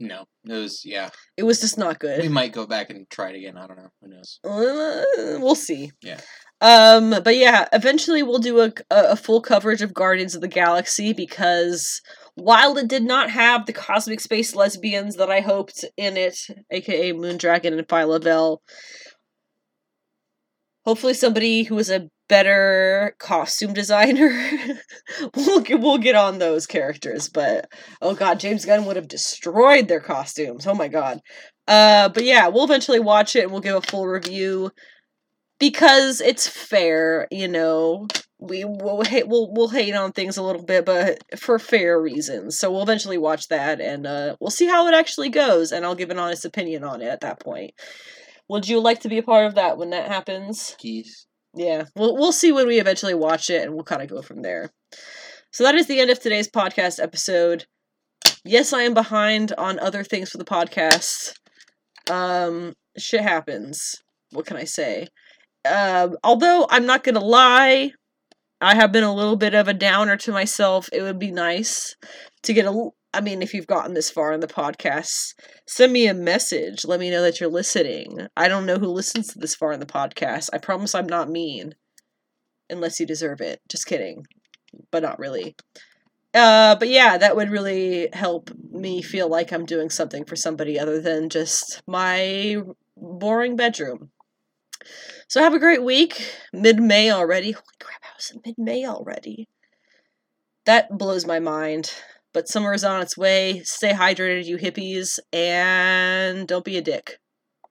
No. It was, yeah. It was just not good. We might go back and try it again. I don't know. Who knows? Uh, we'll see. Yeah. Um, but yeah, eventually we'll do a, a full coverage of Guardians of the Galaxy, because while it did not have the cosmic space lesbians that I hoped in it, aka Moondragon and Phyla-Vell, hopefully somebody who is a better costume designer we'll, we'll get on those characters, but oh god, James Gunn would have destroyed their costumes. Oh my god. Uh, but yeah, we'll eventually watch it and we'll give a full review. Because it's fair, you know, we will hate, we'll, we'll hate on things a little bit, but for fair reasons. So we'll eventually watch that, and uh, we'll see how it actually goes, and I'll give an honest opinion on it at that point. Would you like to be a part of that when that happens? Geez. Yeah, we'll, we'll see when we eventually watch it, and we'll kind of go from there. So that is the end of today's podcast episode. Yes, I am behind on other things for the podcast. Um, shit happens. What can I say? Um, although I'm not gonna lie, I have been a little bit of a downer to myself. It would be nice to get a, I mean, if you've gotten this far in the podcast, send me a message. Let me know that you're listening. I don't know who listens to this far in the podcast. I promise I'm not mean. Unless you deserve it. Just kidding. But not really. Uh, but yeah, that would really help me feel like I'm doing something for somebody other than just my boring bedroom. So have a great week. Mid-May already. Holy crap, I was in mid-May already. That blows my mind. But summer is on its way. Stay hydrated, you hippies. And don't be a dick.